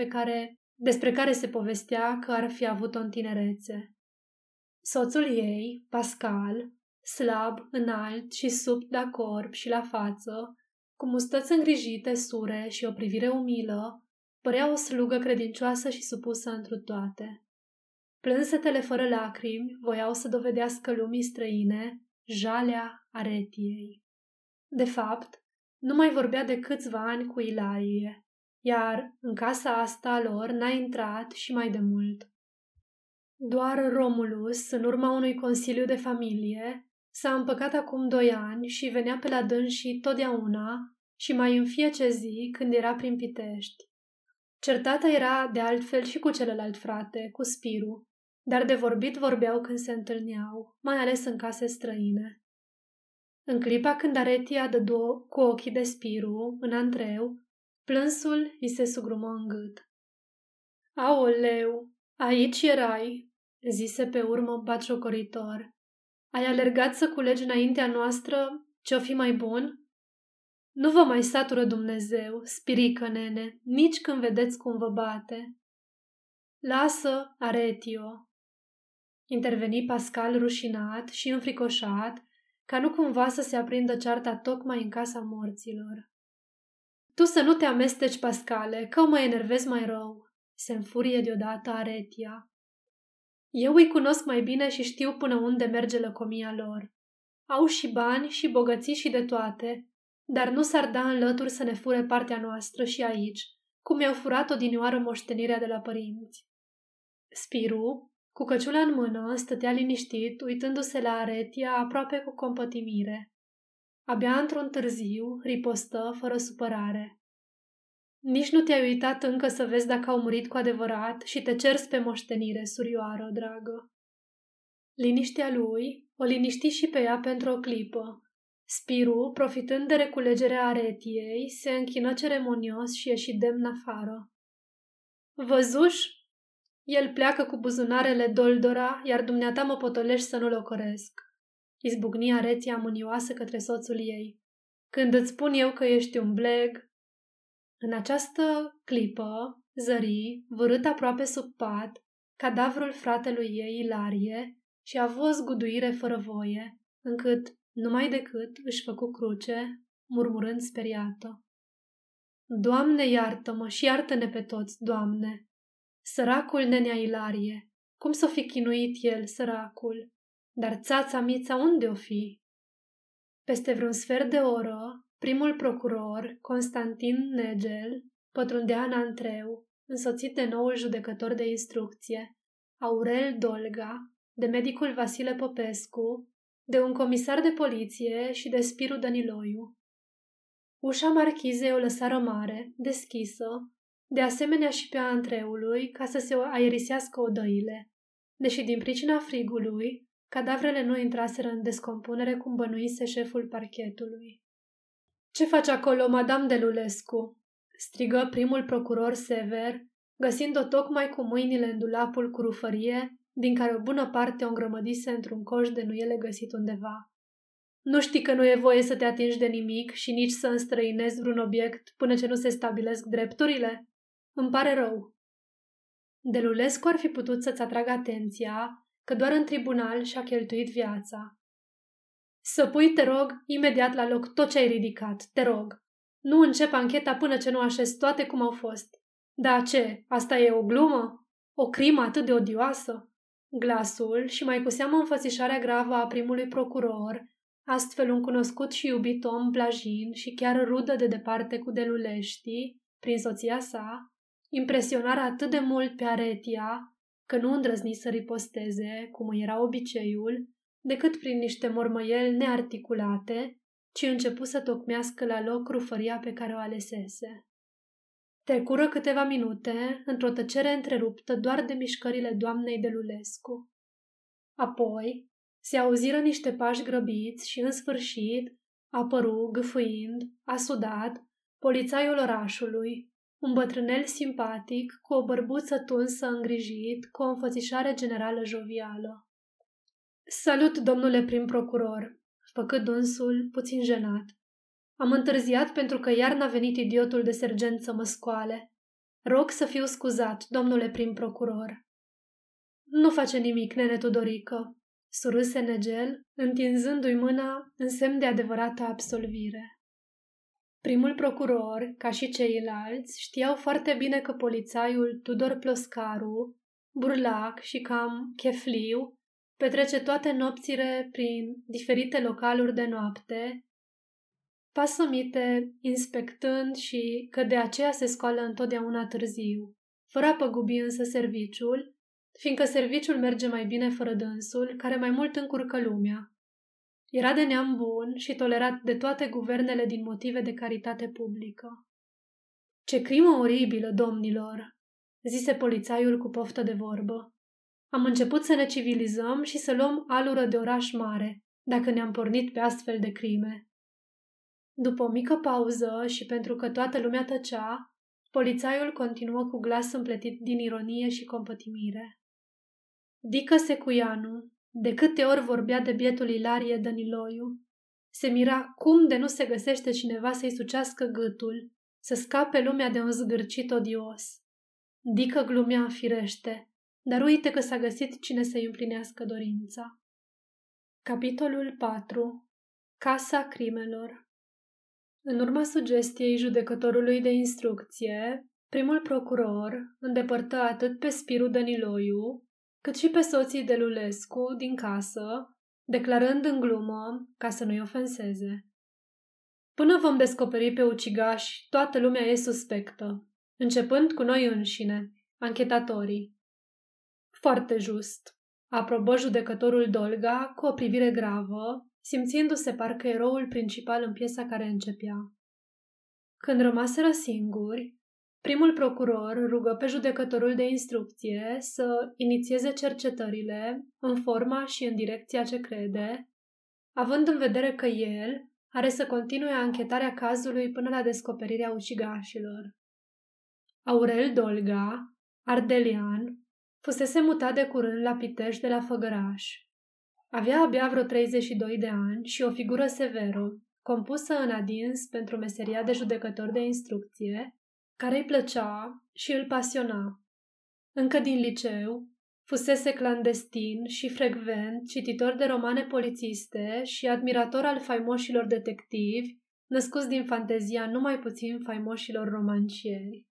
despre care se povestea că ar fi avut-o în tinerețe. Soțul ei, Pascal, slab, înalt și subt la corp și la față, cu mustăți îngrijite, sure și o privire umilă, părea o slugă credincioasă și supusă întru toate. Plânsetele fără lacrimi voiau să dovedească lumii străine jalea Aretiei. De fapt, nu mai vorbea de câțiva ani cu Ilarie, iar în casa asta a lor n-a intrat și mai de mult. Doar Romulus, în urma unui consiliu de familie, s-a împăcat acum 2 ani și venea pe la dânsii totdeauna și mai în fiecare zi când era prin Pitești. Certată era de altfel și cu celălalt frate, cu Spiru, dar de vorbit vorbeau când se întâlneau, mai ales în case străine. În clipa când Aretia dădu cu ochii de Spiru în antreu, plânsul i se sugrumă în gât. Aoleu, aici erai, zise pe urmă batjocoritor. Ai alergat să culegi înaintea noastră ce-o fi mai bun? Nu vă mai satură Dumnezeu, spirică nene, nici când vedeți cum vă bate. Lasă, Aretio. Interveni Pascal rușinat și înfricoșat, ca nu cumva să se aprindă cearta tocmai în casa morților. Tu să nu te amesteci, Pascale, că o mă enervezi mai rău, se înfurie deodată Aretia. Eu îi cunosc mai bine și știu până unde merge lăcomia lor. Au și bani și bogății și de toate, dar nu s-ar da în lături să ne fure partea noastră și aici, cum i-au furat odinioară moștenirea de la părinți. Spiru, cu căciula în mână, stătea liniștit, uitându-se la Aretia aproape cu compătimire. Abia într-un târziu, ripostă fără supărare. Nici nu te-ai uitat încă să vezi dacă au murit cu adevărat și te cerți pe moștenire, surioară, dragă. Liniștea lui o liniști și pe ea pentru o clipă. Spiru, profitând de reculegerea Aretiei, se închină ceremonios și ieși demn afară. Văzuși? El pleacă cu buzunarele doldora, iar dumneata mă potolești să nu locoresc. Izbucni Aretia mânioasă către soțul ei. Când îți spun eu că ești un bleg... În această clipă, zări, vârât aproape sub pat, cadavrul fratelui ei, Ilarie, și a avut o zguduire fără voie, încât, numai decât, își făcu cruce, murmurând speriată. Doamne, iartă-mă și iartă-ne pe toți, Doamne! Săracul nenea Ilarie, cum s-o fi chinuit el, săracul? Dar țața mița unde o fi? Peste vreun sfert de oră, primul procuror, Constantin Negel, pătrundea în antreu, însoțit de noul judecător de instrucție, Aurel Dolga, de medicul Vasile Popescu, de un comisar de poliție și de Spirul Dăniloiu. Ușa marchizei o lăsară mare, deschisă, de asemenea și pe a antreului, ca să se aerisească odăile, deși din pricina frigului, cadavrele nu intraseră în descompunere cum bănuise șeful parchetului. Ce faci acolo, madame Delulescu?" strigă primul procuror sever, găsind-o tocmai cu mâinile în dulapul cu rufărie, din care o bună parte o îngrămădise într-un coș de nuiele găsit undeva. Nu știi că nu e voie să te atingi de nimic și nici să înstrăinezi vreun obiect până ce nu se stabilesc drepturile? Îmi pare rău." Delulescu ar fi putut să-ți atragă atenția că doar în tribunal și-a cheltuit viața. Să pui, te rog, imediat la loc tot ce ai ridicat, te rog. Nu încep ancheta până ce nu așez toate cum au fost. Dar ce, asta e o glumă? O crimă atât de odioasă? Glasul și mai cu seamă înfățișarea gravă a primului procuror, astfel un cunoscut și iubit om blajin și chiar rudă de departe cu Delulești, prin soția sa, impresionară atât de mult pe Aretia, că nu îndrăzni să riposteze, cum era obiceiul, decât prin niște mormăieli nearticulate, ci începu să tocmească la loc rufăria pe care o alesese. Trecură câteva minute, într-o tăcere întreruptă doar de mișcările doamnei Delulescu. Apoi se auziră niște pași grăbiți și, în sfârșit, apăru, gâfâind, asudat, polițaiul orașului, un bătrânel simpatic, cu o bărbuță tunsă îngrijit, cu o înfățișare generală jovială. "Salut, domnule prim-procuror!" făcă dânsul, puțin jenat. "Am întârziat pentru că iar n-a venit idiotul de sergent să mă scoale. Rog să fiu scuzat, domnule prim-procuror." "Nu face nimic, nene Tudorică," surâse Negel, întinzându-i mâna în semn de adevărată absolvire. Primul procuror, ca și ceilalți, știau foarte bine că polițaiul Tudor Ploscaru, burlac și cam chefliu, petrece toate nopțile prin diferite localuri de noapte, pasămite, inspectând, și că de aceea se scoală întotdeauna târziu, fără a păgubi însă serviciul, fiindcă serviciul merge mai bine fără dânsul, care mai mult încurcă lumea. Era de neam bun și tolerat de toate guvernele din motive de caritate publică. "Ce crimă oribilă, domnilor!" zise polițaiul cu poftă de vorbă. "Am început să ne civilizăm și să luăm alură de oraș mare, dacă ne-am pornit pe astfel de crime." După o mică pauză și pentru că toată lumea tăcea, polițaiul continuă cu glas împletit din ironie și compătimire. "Dică Secuianu, de câte ori vorbea de bietul Ilarie Dăniloiu, se mira cum de nu se găsește cineva să-i sucească gâtul, să scape lumea de un zgârcit odios. Dică glumea, firește, dar uite că s-a găsit cine să-i împlinească dorința." Capitolul 4. Casa crimelor. În urma sugestiei judecătorului de instrucție, primul procuror îndepărtă atât pe Spiru Dăniloiu, cât și pe soții Delulescu din casă, declarând în glumă ca să nu-i ofenseze: "Până vom descoperi pe ucigași, toată lumea e suspectă, începând cu noi înșine, anchetatorii." "Foarte just," aprobă judecătorul Dolga cu o privire gravă, simțindu-se parcă eroul principal în piesa care începea. Când rămaseră singuri, primul procuror rugă pe judecătorul de instrucție să inițieze cercetările în forma și în direcția ce crede, având în vedere că el are să continue anchetarea cazului până la descoperirea ucigașilor. Aurel Dolga, ardelean, fusese mutat de curând la Pitești de la Făgăraș. Avea abia vreo 32 de ani și o figură severă, compusă în adins pentru meseria de judecător de instrucție, care îi plăcea și îl pasiona. Încă din liceu, fusese clandestin și frecvent cititor de romane polițiste și admirator al faimoșilor detectivi, născuți din fantezia numai puțin faimoșilor romancieri.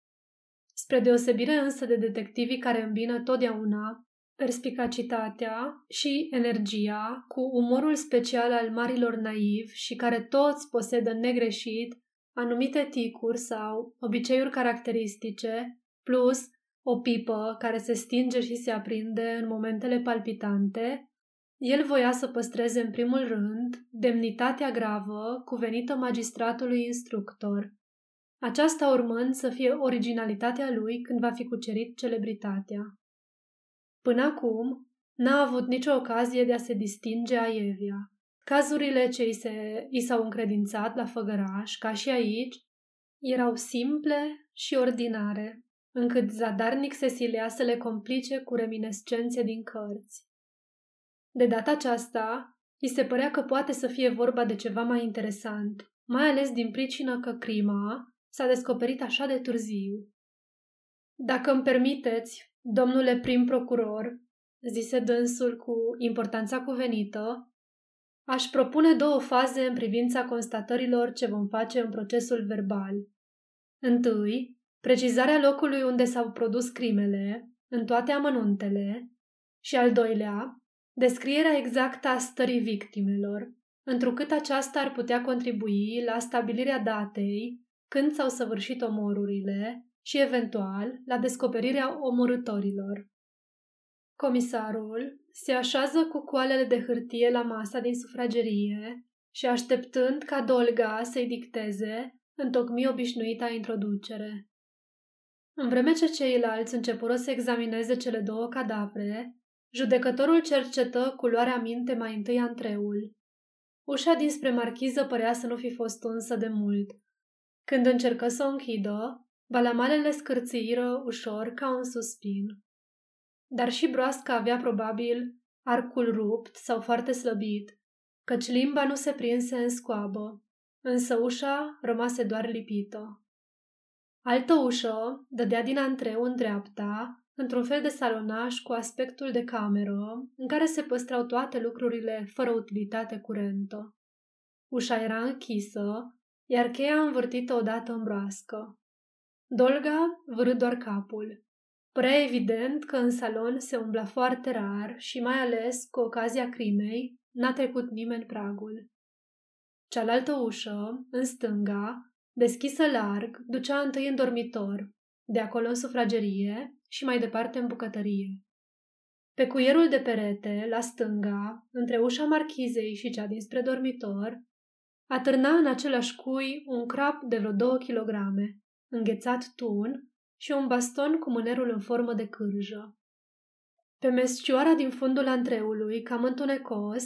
Spre deosebire însă de detectivii care îmbină totdeauna perspicacitatea și energia cu umorul special al marilor naivi și care toți posedă negreșit anumite ticuri sau obiceiuri caracteristice, plus o pipă care se stinge și se aprinde în momentele palpitante, el voia să păstreze în primul rând demnitatea gravă cuvenită magistratului instructor, aceasta urmând să fie originalitatea lui când va fi cucerit celebritatea. Până acum, n-a avut nicio ocazie de a se distinge aievia. Cazurile ce i s-au încredințat la Făgăraș, ca și aici, erau simple și ordinare, încât zadarnic se silea să le complice cu reminiscențe din cărți. De data aceasta, i se părea că poate să fie vorba de ceva mai interesant, mai ales din pricină că crima s-a descoperit așa de târziu. "Dacă îmi permiteți, domnule prim-procuror," zise dânsul cu importanța cuvenită, "aș propune două faze în privința constatărilor ce vom face în procesul verbal. Întâi, precizarea locului unde s-au produs crimele, în toate amănuntele, și al doilea, descrierea exactă a stării victimelor, întrucât aceasta ar putea contribui la stabilirea datei când s-au săvârșit omorurile și, eventual, la descoperirea omorâtorilor." Comisarul se așează cu coalele de hârtie la masa din sufragerie și, așteptând ca Dolga să-i dicteze, întocmi obișnuita introducere. În vreme ce ceilalți începură să examineze cele două cadavre, judecătorul cercetă culoarea minte mai întâi antreul. Ușa dinspre marchiză părea să nu fi fost unsă de mult. Când încercă să o închidă, balamalele scârțâiră ușor ca un suspin. Dar și broasca avea probabil arcul rupt sau foarte slăbit, căci limba nu se prinse în scoabă, însă ușa rămase doar lipită. Altă ușă dădea din antreu în dreapta, într-un fel de salonaș cu aspectul de cameră, în care se păstrau toate lucrurile fără utilitate curentă. Ușa era închisă, iar cheia învârtită odată în broască. Dolga vârâ doar capul. Părea evident că în salon se umbla foarte rar și, mai ales cu ocazia crimei, n-a trecut nimeni pragul. Cealaltă ușă, în stânga, deschisă larg, ducea întâi în dormitor, de acolo în sufragerie și mai departe în bucătărie. Pe cuierul de perete, la stânga, între ușa marchizei și cea dinspre dormitor, atârna în același cui un crap de vreo 2 kilograme, înghețat tun și un baston cu mânerul în formă de cârjă. Pe mescioara din fundul antreului, cam întunecos,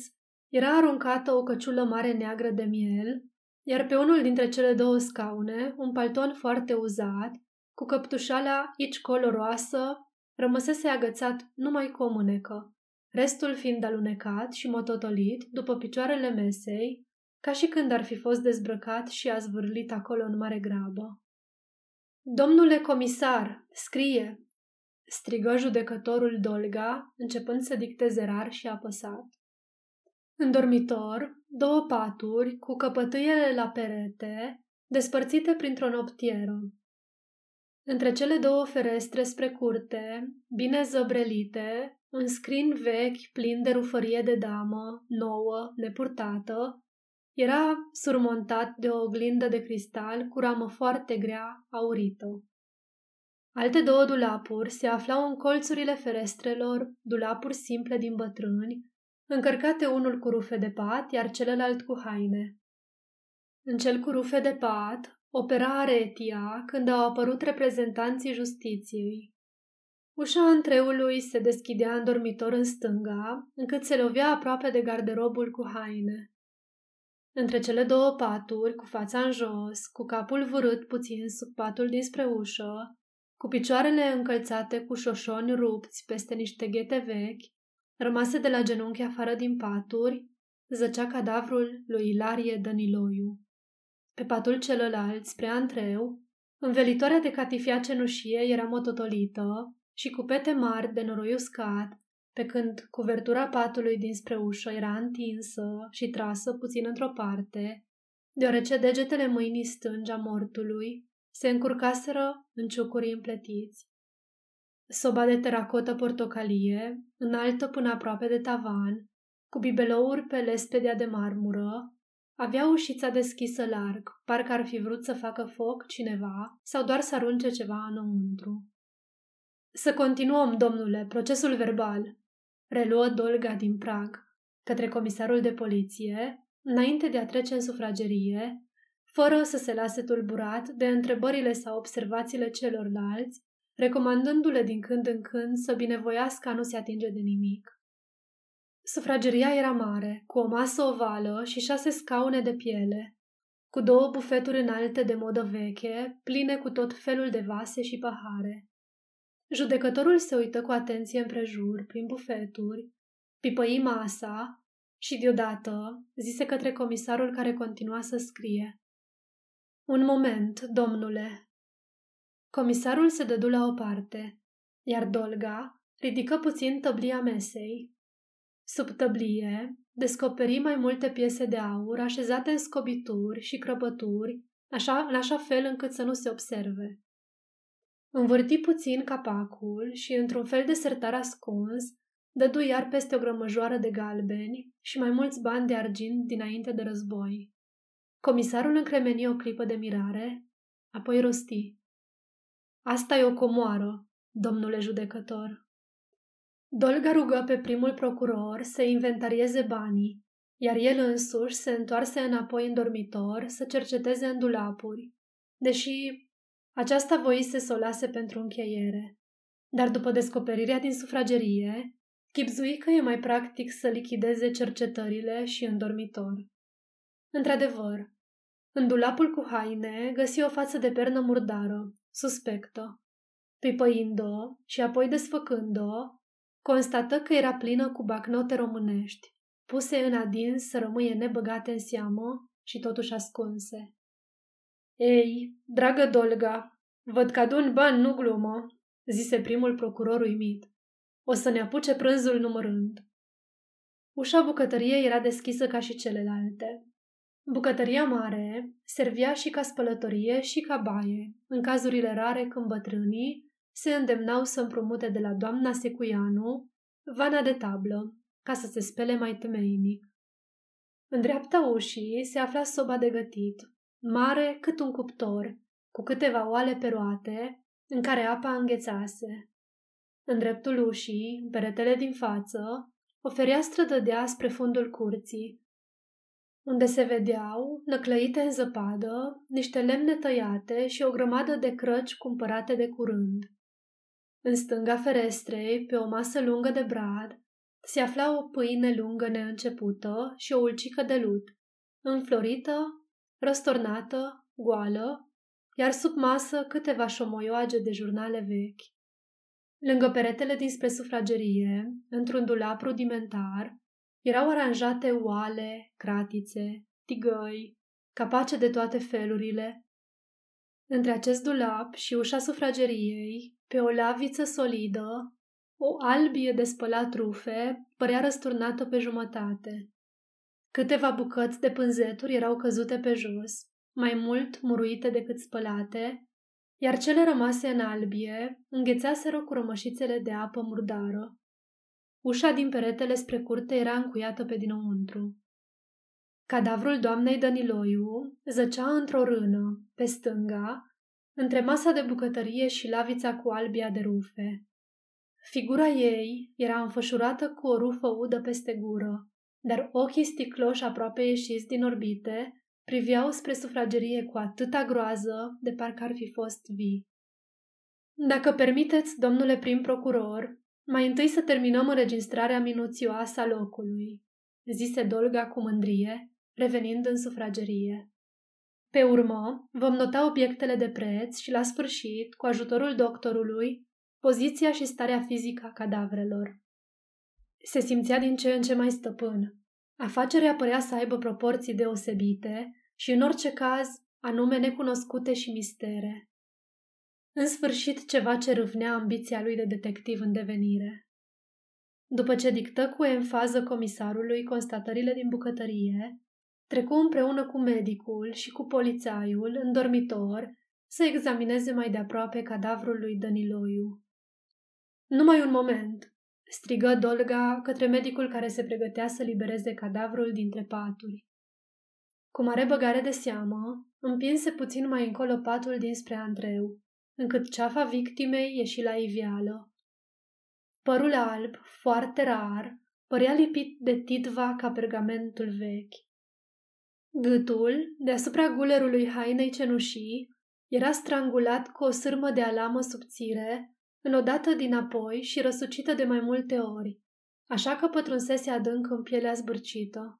era aruncată o căciulă mare neagră de miel, iar pe unul dintre cele două scaune, un palton foarte uzat, cu căptușala aici coloroasă, rămăsese agățat numai cu o mânecă, restul fiind alunecat și mototolit după picioarele mesei, ca și când ar fi fost dezbrăcat și a zvârlit acolo în mare grabă. „Domnule comisar, scrie!" strigă judecătorul Dolga, începând să dicteze rar și apăsat. În dormitor, 2 paturi cu căpătâiele la perete, despărțite printr-o noptieră. Între cele 2 ferestre spre curte, bine zăbrelite, un scrin vechi plin de rufărie de damă, nouă, nepurtată, era surmontat de o oglindă de cristal cu ramă foarte grea, aurită. Alte 2 dulapuri se aflau în colțurile ferestrelor, dulapuri simple din bătrâni, încărcate unul cu rufe de pat, iar celălalt cu haine. În cel cu rufe de pat opera Aretia când au apărut reprezentanții justiției. Ușa antreului se deschidea în dormitor în stânga, încât se lovea aproape de garderobul cu haine. Între cele 2 paturi, cu fața în jos, cu capul vârât puțin sub patul dinspre ușă, cu picioarele încălțate cu șoșoni rupți peste niște ghete vechi, rămase de la genunchi afară din paturi, zăcea cadavrul lui Ilarie Dăniloiu. Pe patul celălalt, spre antreu, învelitoarea de catifia cenușie era mototolită și cu pete mari de noroi uscat, pe când cuvertura patului dinspre ușă era întinsă și trasă puțin într-o parte, deoarece degetele mâinii stângi a mortului se încurcaseră în ciucuri împletiți. Soba de teracotă portocalie, înaltă până aproape de tavan, cu bibelouri pe lespedea de marmură, avea ușița deschisă larg, parcă ar fi vrut să facă foc cineva sau doar să arunce ceva înăuntru. „Să continuăm, domnule, procesul verbal," reluă Dolga din prag, către comisarul de poliție, înainte de a trece în sufragerie, fără să se lase tulburat de întrebările sau observațiile celorlalți, recomandându-le din când în când să binevoiască a nu se atinge de nimic. Sufrageria era mare, cu o masă ovală și 6 scaune de piele, cu 2 bufeturi înalte de modă veche, pline cu tot felul de vase și pahare. Judecătorul se uită cu atenție împrejur, prin bufeturi, pipăi masa și, deodată, zise către comisarul care continua să scrie: „Un moment, domnule." Comisarul se dădu la o parte, iar Dolga ridică puțin tăblia mesei. Sub tăblie descoperi mai multe piese de aur așezate în scobituri și crăpături, în așa fel încât să nu se observe. Învârti puțin capacul și, într-un fel de sertar ascuns, dădu iar peste o grămăjoară de galbeni și mai mulți bani de argint dinainte de război. Comisarul încremeni o clipă de mirare, apoi rosti: „Asta e o comoară, domnule judecător." Dolga rugă pe primul procuror să inventarieze banii, iar el însuși se întoarse înapoi în dormitor să cerceteze în dulapuri, deși aceasta voise să o lase pentru încheiere. Dar după descoperirea din sufragerie, chibzui că e mai practic să lichideze cercetările și în dormitor. Într-adevăr, în dulapul cu haine găsi o față de pernă murdară, suspectă. Pipăind-o și apoi desfăcând-o, constată că era plină cu bacnote românești, puse în adins să rămâie nebăgate în seamă și totuși ascunse. „Ei, dragă Dolga, văd că adun bani, nu glumă," zise primul procuror uimit. „O să ne apuce prânzul numărând." Ușa bucătăriei era deschisă ca și celelalte. Bucătăria mare servia și ca spălătorie și ca baie, în cazurile rare când bătrânii se îndemnau să împrumute de la doamna Secuianu vana de tablă, ca să se spele mai temeinic. În dreapta ușii se afla soba de gătit, mare cât un cuptor, cu câteva oale pe roate, în care apa înghețase. În dreptul ușii, în peretele din față, o fereastră dădea spre fundul curții, unde se vedeau, năclăite în zăpadă, niște lemne tăiate și o grămadă de crăci cumpărate de curând. În stânga ferestrei, pe o masă lungă de brad, se afla o pâine lungă neîncepută și o ulcică de lut, înflorită, răstornată, goală, iar sub masă câteva șomoioage de jurnale vechi. Lângă peretele dinspre sufragerie, într-un dulap rudimentar, erau aranjate oale, cratițe, tigăi, capace de toate felurile. Între acest dulap și ușa sufrageriei, pe o laviță solidă, o albie de spălat rufe părea răsturnată pe jumătate. Câteva bucăți de pânzeturi erau căzute pe jos, mai mult muruite decât spălate, iar cele rămase în albie înghețaseră cu rămășițele de apă murdară. Ușa din peretele spre curte era încuiată pe dinăuntru. Cadavrul doamnei Dăniloiu zăcea într-o rână, pe stânga, între masa de bucătărie și lavița cu albia de rufe. Figura ei era înfășurată cu o rufă udă peste gură, dar ochii sticloși aproape ieșiți din orbite priveau spre sufragerie cu atâta groază de parcă ar fi fost vii. „Dacă permiteți, domnule prim procuror, mai întâi să terminăm înregistrarea minuțioasă a locului," zise Dolga cu mândrie, revenind în sufragerie. „Pe urmă, vom nota obiectele de preț și, la sfârșit, cu ajutorul doctorului, poziția și starea fizică a cadavrelor." Se simțea din ce în ce mai stăpân. Afacerea părea să aibă proporții deosebite și, în orice caz, anume necunoscute și mistere. În sfârșit, ceva ce râvnea ambiția lui de detectiv în devenire. După ce dictă cu enfază comisarului constatările din bucătărie, trecu împreună cu medicul și cu polițaiul în dormitor să examineze mai de aproape cadavrul lui Dăniloiu. „Numai un moment!" strigă Dolga către medicul care se pregătea să libereze cadavrul dintre paturi. Cu mare băgare de seamă, împinse puțin mai încolo patul dinspre antreu, încât ceafa victimei ieși la iveală. Părul alb, foarte rar, părea lipit de titva ca pergamentul vechi. Gâtul, deasupra gulerului hainei cenușii, era strangulat cu o sârmă de alamă subțire, înodată dinapoi și răsucită de mai multe ori, așa că pătrunsese adânc în pielea zbârcită.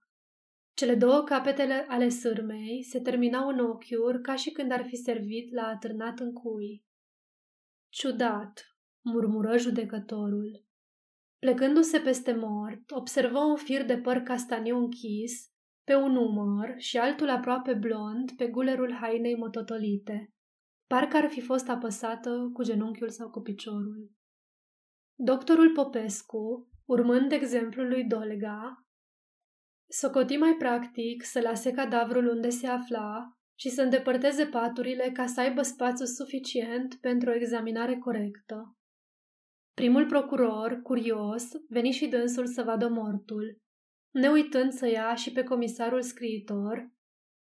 Cele două capetele ale sârmei se terminau în ochiuri ca și când ar fi servit la atârnat în cui. „Ciudat," murmură judecătorul. Plecându-se peste mort, observă un fir de păr castaniu închis pe un umăr și altul aproape blond pe gulerul hainei mototolite, parcă ar fi fost apăsată cu genunchiul sau cu piciorul. Doctorul Popescu, urmând exemplul lui Dolga, socoti mai practic să lase cadavrul unde se afla și să îndepărteze paturile ca să aibă spațiu suficient pentru o examinare corectă. Primul procuror, curios, veni și dânsul să vadă mortul, neuitând să ia și pe comisarul scriitor,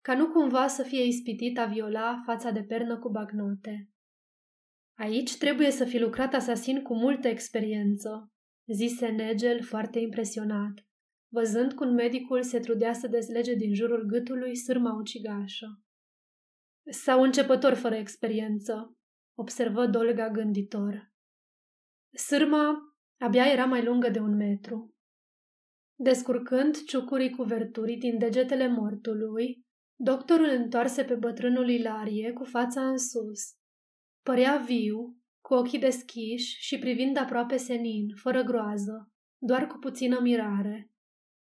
ca nu cumva să fie ispitit a viola fața de pernă cu bagnote. „Aici trebuie să fi lucrat asasin cu multă experiență," zise Negel foarte impresionat, văzând cum medicul se trudea să deslege din jurul gâtului sârma ucigașă. Sau începător fără experiență, observă Dolga gânditor. Sârma abia era mai lungă de 1 metru. Descurcând ciucurii cu verturi din degetele mortului, doctorul întoarse pe bătrânul Ilarie cu fața în sus. Părea viu, cu ochii deschiși și privind aproape senin, fără groază, doar cu puțină mirare.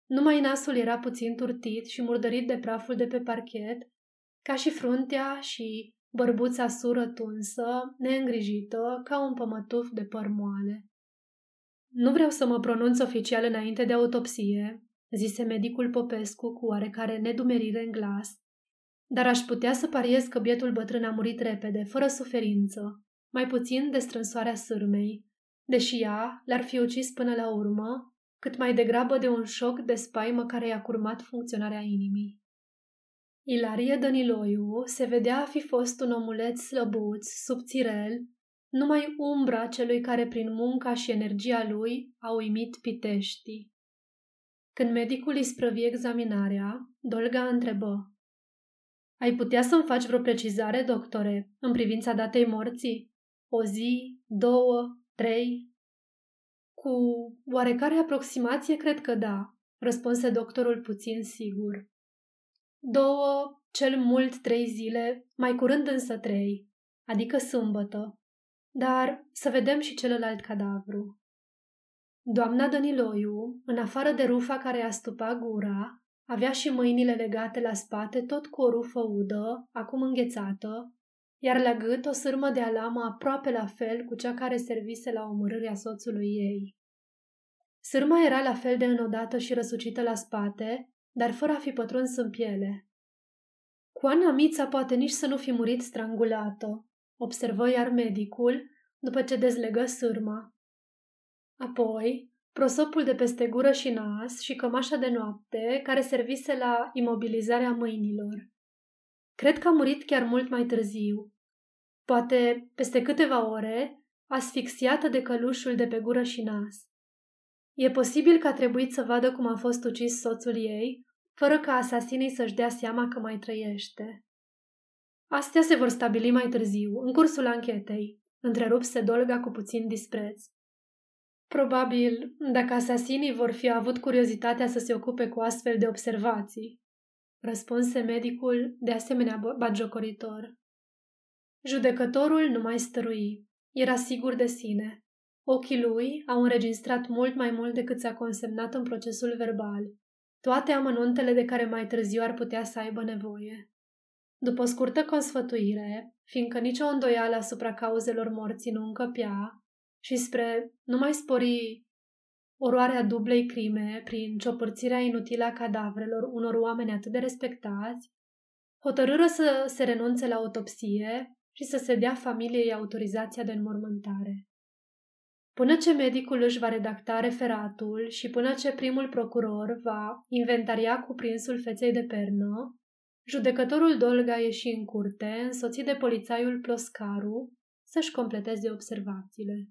Numai nasul era puțin turtit și murdărit de praful de pe parchet, ca și fruntea și bărbuța sură tunsă, neîngrijită, ca un pămătuf de păr moale. Nu vreau să mă pronunț oficial înainte de autopsie, zise medicul Popescu cu oarecare nedumerire în glas, dar aș putea să pariez că bietul bătrân a murit repede, fără suferință, mai puțin de strânsoarea sârmei, deși ea l-ar fi ucis până la urmă, cât mai degrabă de un șoc de spaimă care i-a curmat funcționarea inimii. Ilarie Dăniloiu se vedea a fi fost un omuleț slăbuț, subțirel, numai umbra celui care prin munca și energia lui a uimit Piteștii. Când medicul îi sprăvi examinarea, Dolga întrebă: Ai putea să-mi faci vreo precizare, doctore, în privința datei morții? O zi, 2, 3? Cu oarecare aproximație cred că da, răspunse doctorul puțin sigur. 2, cel mult 3 zile, mai curând însă 3, adică sâmbătă. Dar să vedem și celălalt cadavru. Doamna Dăniloiu, în afară de rufa care a stupat gura, avea și mâinile legate la spate tot cu o rufă udă, acum înghețată, iar la gât o sârmă de alamă aproape la fel cu cea care servise la omorârea soțului ei. Sârma era la fel de înodată și răsucită la spate, dar fără a fi pătruns în piele. Coana Mița poate nici să nu fi murit strangulată, observă iar medicul după ce dezlegă sârma. Apoi, prosopul de peste gură și nas și cămașa de noapte care servise la imobilizarea mâinilor. Cred că a murit chiar mult mai târziu. Poate peste câteva ore, asfixiată de călușul de pe gură și nas. E posibil că a trebuit să vadă cum a fost ucis soțul ei, fără ca asasinii să-și dea seama că mai trăiește. Astea se vor stabili mai târziu, în cursul anchetei, întrerupse Dolga cu puțin dispreț. Probabil, dacă asasinii vor fi avut curiozitatea să se ocupe cu astfel de observații, răspunse medicul, de asemenea batjocoritor. Judecătorul nu mai stărui, era sigur de sine. Ochii lui au înregistrat mult mai mult decât s-a consemnat în procesul verbal, toate amănuntele de care mai târziu ar putea să aibă nevoie. După scurtă consfătuire, fiindcă nicio îndoială asupra cauzelor morții nu încăpea, și spre nu mai spori oroarea dublei crime prin ciopărțirea inutilă a cadavrelor unor oameni atât de respectați, hotărâră să se renunțe la autopsie și să se dea familiei autorizația de înmormântare. Până ce medicul își va redacta referatul și până ce primul procuror va inventaria cuprinsul feței de pernă, judecătorul Dolga ieși în curte, însoțit de polițaiul Ploscaru, să-și completeze observațiile.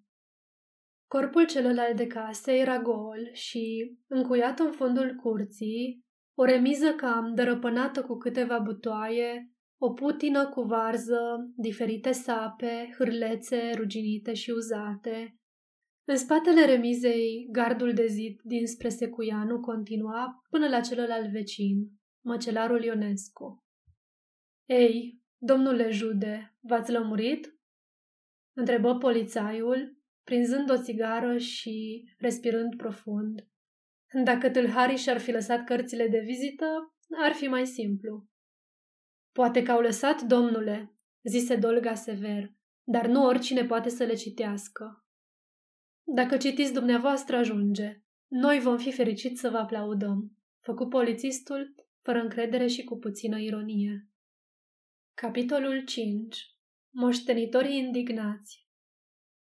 Corpul celălalt de casă era gol și, încuiat în fundul curții, o remiză cam dărăpânată cu câteva butoaie, o putină cu varză, diferite sape, hârlețe ruginite și uzate. În spatele remizei, gardul de zid dinspre Secuianu continua până la celălalt vecin, măcelarul Ionescu. Ei, domnule jude, v-ați lămurit?" întrebă polițaiul, prinzând o țigară și respirând profund. Dacă tâlharii și-ar fi lăsat cărțile de vizită, ar fi mai simplu. Poate că au lăsat, domnule, zise Dolga sever, dar nu oricine poate să le citească. Dacă citiți dumneavoastră, ajunge. Noi vom fi fericiți să vă aplaudăm, făcu polițistul, fără încredere și cu puțină ironie. Capitolul 5. Moștenitorii indignați.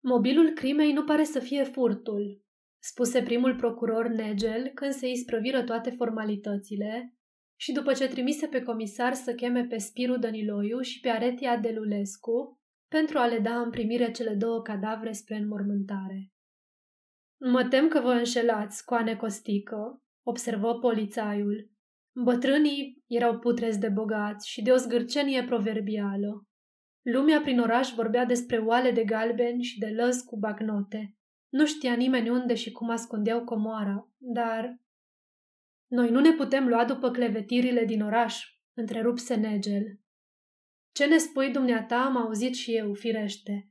Mobilul crimei nu pare să fie furtul, spuse primul procuror Negel când se isprăviră toate formalitățile și după ce trimise pe comisar să cheme pe Spiru Dăniloiu și pe Aretia Delulescu pentru a le da în primire cele 2 cadavre spre înmormântare. Mă tem că vă înșelați, coane Costică, observă polițaiul. Bătrânii erau putrezi de bogați și de o zgârcenie proverbială. Lumea prin oraș vorbea despre oale de galbeni și de lăzi cu bagnote. Nu știa nimeni unde și cum ascundeau comoara, dar... Noi nu ne putem lua după clevetirile din oraș, întrerupse Negel. Ce ne spui dumneata am auzit și eu, firește.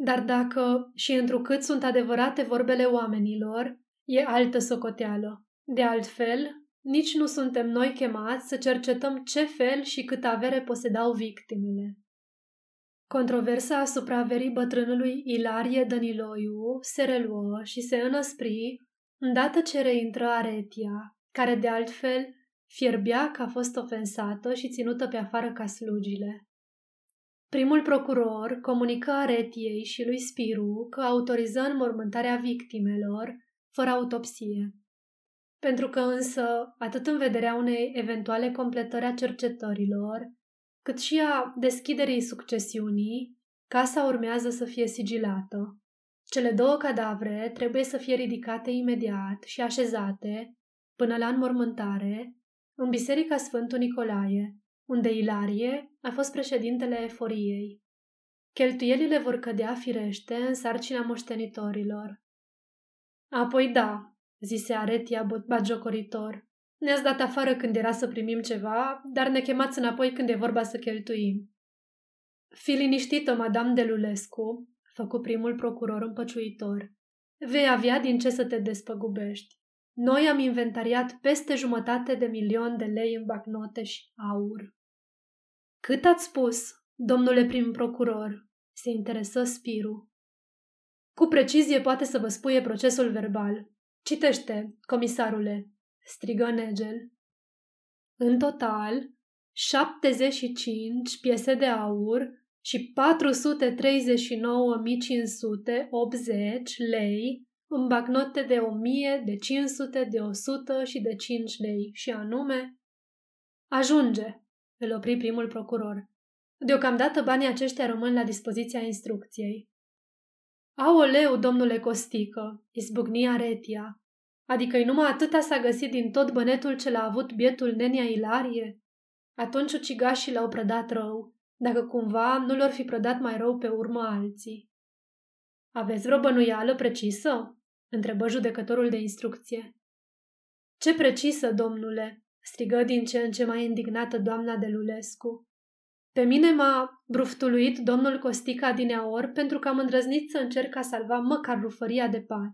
Dar dacă și întrucât sunt adevărate vorbele oamenilor, e altă socoteală. De altfel, nici nu suntem noi chemați să cercetăm ce fel și cât avere posedau victimele. Controversa asupra averii bătrânului Ilarie Dăniloiu se reluă și se înăspri îndată ce reintră Aretia, care de altfel fierbea că a fost ofensată și ținută pe afară ca slugile. Primul procuror comunică Aretiei și lui Spiru că autoriză înmormântarea victimelor fără autopsie. Pentru că însă, atât în vederea unei eventuale completări a cercetărilor, cât și a deschiderii succesiunii, casa urmează să fie sigilată. Cele două cadavre trebuie să fie ridicate imediat și așezate, până la înmormântare, în Biserica Sfântul Nicolae, unde Ilarie a fost președintele eforiei. Cheltuielile vor cădea firește în sarcina moștenitorilor. Apoi da, zise Aretia batjocoritor, ne-ați dat afară când era să primim ceva, dar ne chemați înapoi când e vorba să cheltuim. Fi liniștită, madame Delulescu, făcu primul procuror împăciuitor. Vei avea din ce să te despăgubești. Noi am inventariat peste 1,5 milion de lei în bagnote și aur. Cât ați spus, domnule prim procuror? Se interesă Spiru. Cu precizie poate să vă spuie procesul verbal. Citește, comisarule, strigă Negel. În total, 75 piese de aur și 439.580 lei în bagnote de 1.000, de 500, de 100 și de 5 lei, și anume... Ajunge, îl opri primul procuror. Deocamdată banii aceștia rămân la dispoziția instrucției. Aoleu, domnule Costică, izbucni Aretia, adică-i numai atâta s-a găsit din tot bănetul ce l-a avut bietul nenia Ilarie? Atunci ucigașii l-au prădat rău, dacă cumva nu l-or fi prădat mai rău pe urmă alții. Aveți vreo bănuială precisă? Întrebă judecătorul de instrucție. Ce precisă, domnule? Strigă din ce în ce mai indignată doamna Delulescu. Pe mine m-a bruftuluit domnul Costică adineaori pentru că am îndrăznit să încerc a salva măcar rufăria de pat,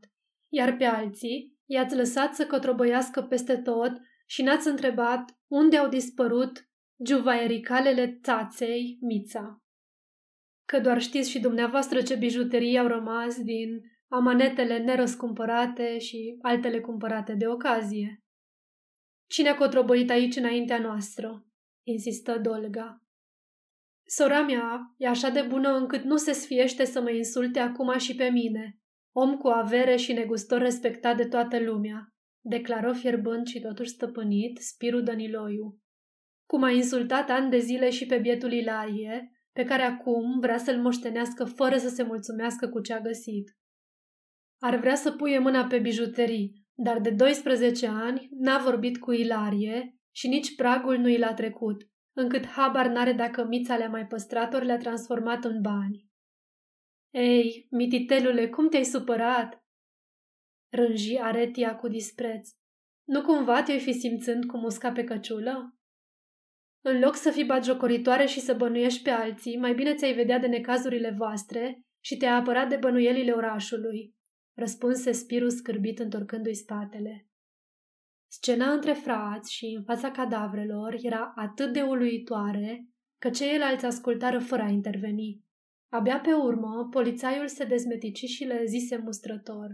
iar pe alții i-ați lăsat să cotrobăiască peste tot și n-ați întrebat unde au dispărut giuvaericalele țaței Mița. Că doar știți și dumneavoastră ce bijuterii au rămas din amanetele nerăscumpărate și altele cumpărate de ocazie. Cine a cotrobăit aici înaintea noastră? Insistă Dolga. Sora mea e așa de bună încât nu se sfiește să mă insulte acum și pe mine, om cu avere și negustor respectat de toată lumea, declară fierbând și totuși stăpânit Spiru Dăniloiu. Cum a insultat ani de zile și pe bietul Ilarie, pe care acum vrea să-l moștenească fără să se mulțumească cu ce a găsit. Ar vrea să puie mâna pe bijuterii, dar de 12 ani n-a vorbit cu Ilarie și nici pragul nu i l-a trecut, încât habar n-are dacă Mița le-a mai păstrat ori le-a transformat în bani. Ei, mititelule, cum te-ai supărat? Rânji Aretia cu dispreț. Nu cumva te-ai fi simțând cu musca pe căciulă? În loc să fii batjocoritoare și să bănuiești pe alții, mai bine ți-ai vedea de necazurile voastre și te-ai apărat de bănuielile orașului, răspunse Spiru scârbit întorcându-i spatele. Scena între frați și în fața cadavrelor era atât de uluitoare că ceilalți ascultară fără a interveni. Abia pe urmă, polițaiul se dezmetici și le zise mustrător.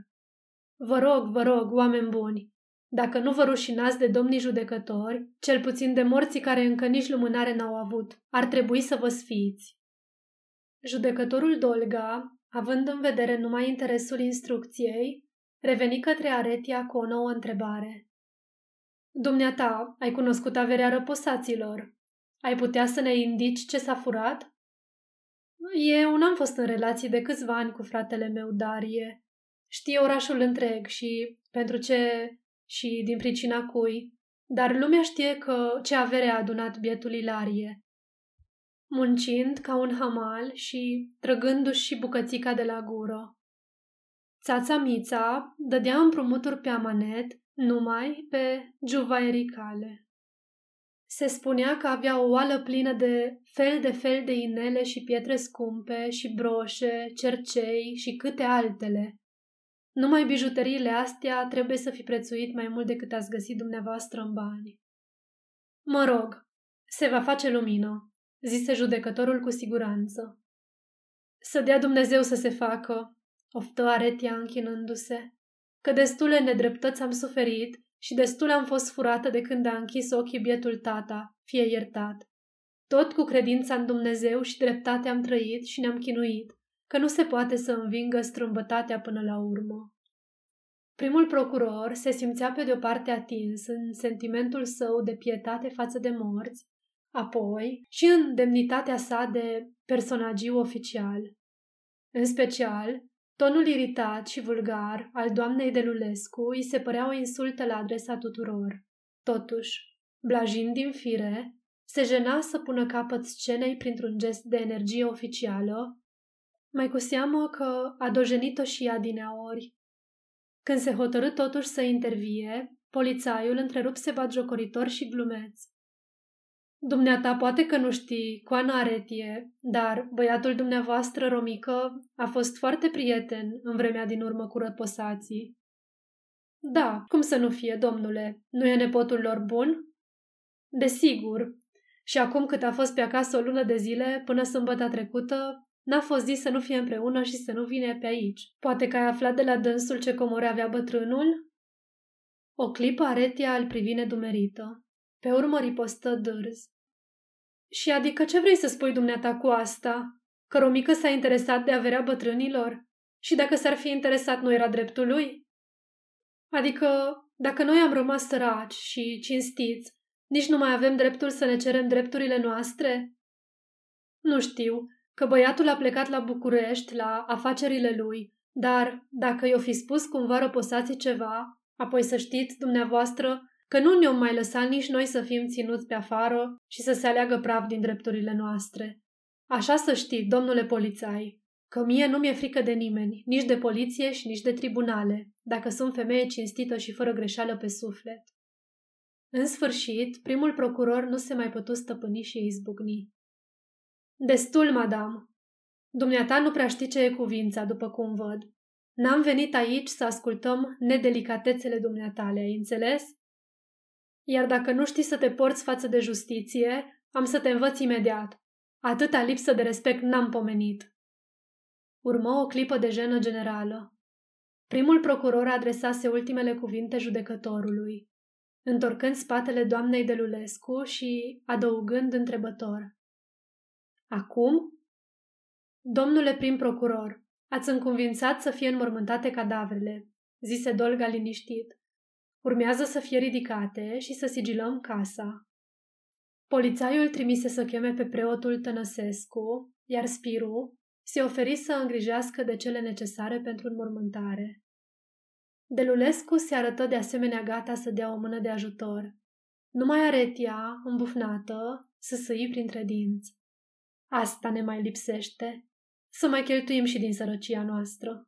Vă rog, oameni buni, dacă nu vă rușinați de domnii judecători, cel puțin de morții care încă nici lumânare n-au avut, ar trebui să vă sfiiți. Judecătorul Dolga, având în vedere numai interesul instrucției, reveni către Aretia cu o nouă întrebare. Dumneata, ai cunoscut averea răposaților. Ai putea să ne indici ce s-a furat? Eu n-am fost în relații de câțiva ani cu fratele meu Darie. Știe orașul întreg și pentru ce și din pricina cui, dar lumea știe că ce avere a adunat bietul Ilarie. Muncind ca un hamal și trăgându-și și bucățica de la gură. Țața Mița dădea împrumuturi pe amanet numai pe juvaericale. Se spunea că avea o oală plină de fel de fel de inele și pietre scumpe și broșe, cercei și câte altele. Numai bijuteriile astea trebuie să fi prețuit mai mult decât ați găsit dumneavoastră în bani. Mă rog, se va face lumină, zise judecătorul cu siguranță. Să dea Dumnezeu să se facă, oftă Aretia închinându-se, că destule nedreptăți am suferit și destule am fost furată de când a închis ochii bietul tata, fie iertat. Tot cu credința în Dumnezeu și dreptate am trăit și ne-am chinuit, că nu se poate să învingă strâmbătatea până la urmă. Primul procuror se simțea pe de-o parte atins în sentimentul său de pietate față de morți, apoi și în demnitatea sa de personagiu oficial. În special, tonul iritat și vulgar al doamnei Delulescu îi se părea o insultă la adresa tuturor. Totuși, blajind din fire, se jena să pună capăt scenei printr-un gest de energie oficială, mai cu seamă că a dojenit-o și ea adineaori. Când se hotărâ totuși să intervie, polițaiul întrerupse batjocoritor și glumeț. Dumneata poate că nu știi, coana Aretie, dar băiatul dumneavoastră, Romică, a fost foarte prieten în vremea din urmă cu răposații. Da, cum să nu fie, domnule, nu e nepotul lor bun? Desigur, și acum cât a fost pe acasă o lună de zile, până sâmbăta trecută, n-a fost zis să nu fie împreună și să nu vină pe aici. Poate că ai aflat de la dânsul ce comore avea bătrânul? O clipă Aretia îl privi nedumerită. Pe urmă ripostă dârz. Și adică ce vrei să spui dumneata cu asta? Că Romică s-a interesat de averea bătrânilor? Și dacă s-ar fi interesat, nu era dreptul lui? Adică, dacă noi am rămas săraci și cinstiți, nici nu mai avem dreptul să ne cerem drepturile noastre? Nu știu, că băiatul a plecat la București, la afacerile lui, dar dacă i-o fi spus cumva răposați ceva, apoi să știți, dumneavoastră, că nu ne-om mai lăsa nici noi să fim ținuți pe afară și să se aleagă praf din drepturile noastre. Așa să știi, domnule polițai, că mie nu mi-e frică de nimeni, nici de poliție și nici de tribunale, dacă sunt femeie cinstită și fără greșeală pe suflet. În sfârșit, primul procuror nu se mai putu stăpâni și izbucni. Destul, madam. Dumneata nu prea știi ce e cuvința, după cum văd. N-am venit aici să ascultăm nedelicatețele dumneatale, ai înțeles? Iar dacă nu știi să te porți față de justiție, am să te învăț imediat. Atâta lipsă de respect n-am pomenit. Urmă o clipă de jenă generală. Primul procuror adresase ultimele cuvinte judecătorului, întorcând spatele doamnei Delulescu și adăugând întrebător. Acum? Domnule prim procuror, ați înconvințat să fie înmormântate cadavrele, zise Dolga liniștit. Urmează să fie ridicate și să sigilăm casa. Polițaiul trimise să cheme pe preotul Tănăsescu, iar Spiru se oferi să îngrijească de cele necesare pentru înmormântare. Delulescu se arătă de asemenea gata să dea o mână de ajutor. Numai Aretia, îmbufnată, sâsâi printre dinți. Asta ne mai lipsește. Să mai cheltuim și din sărăcia noastră.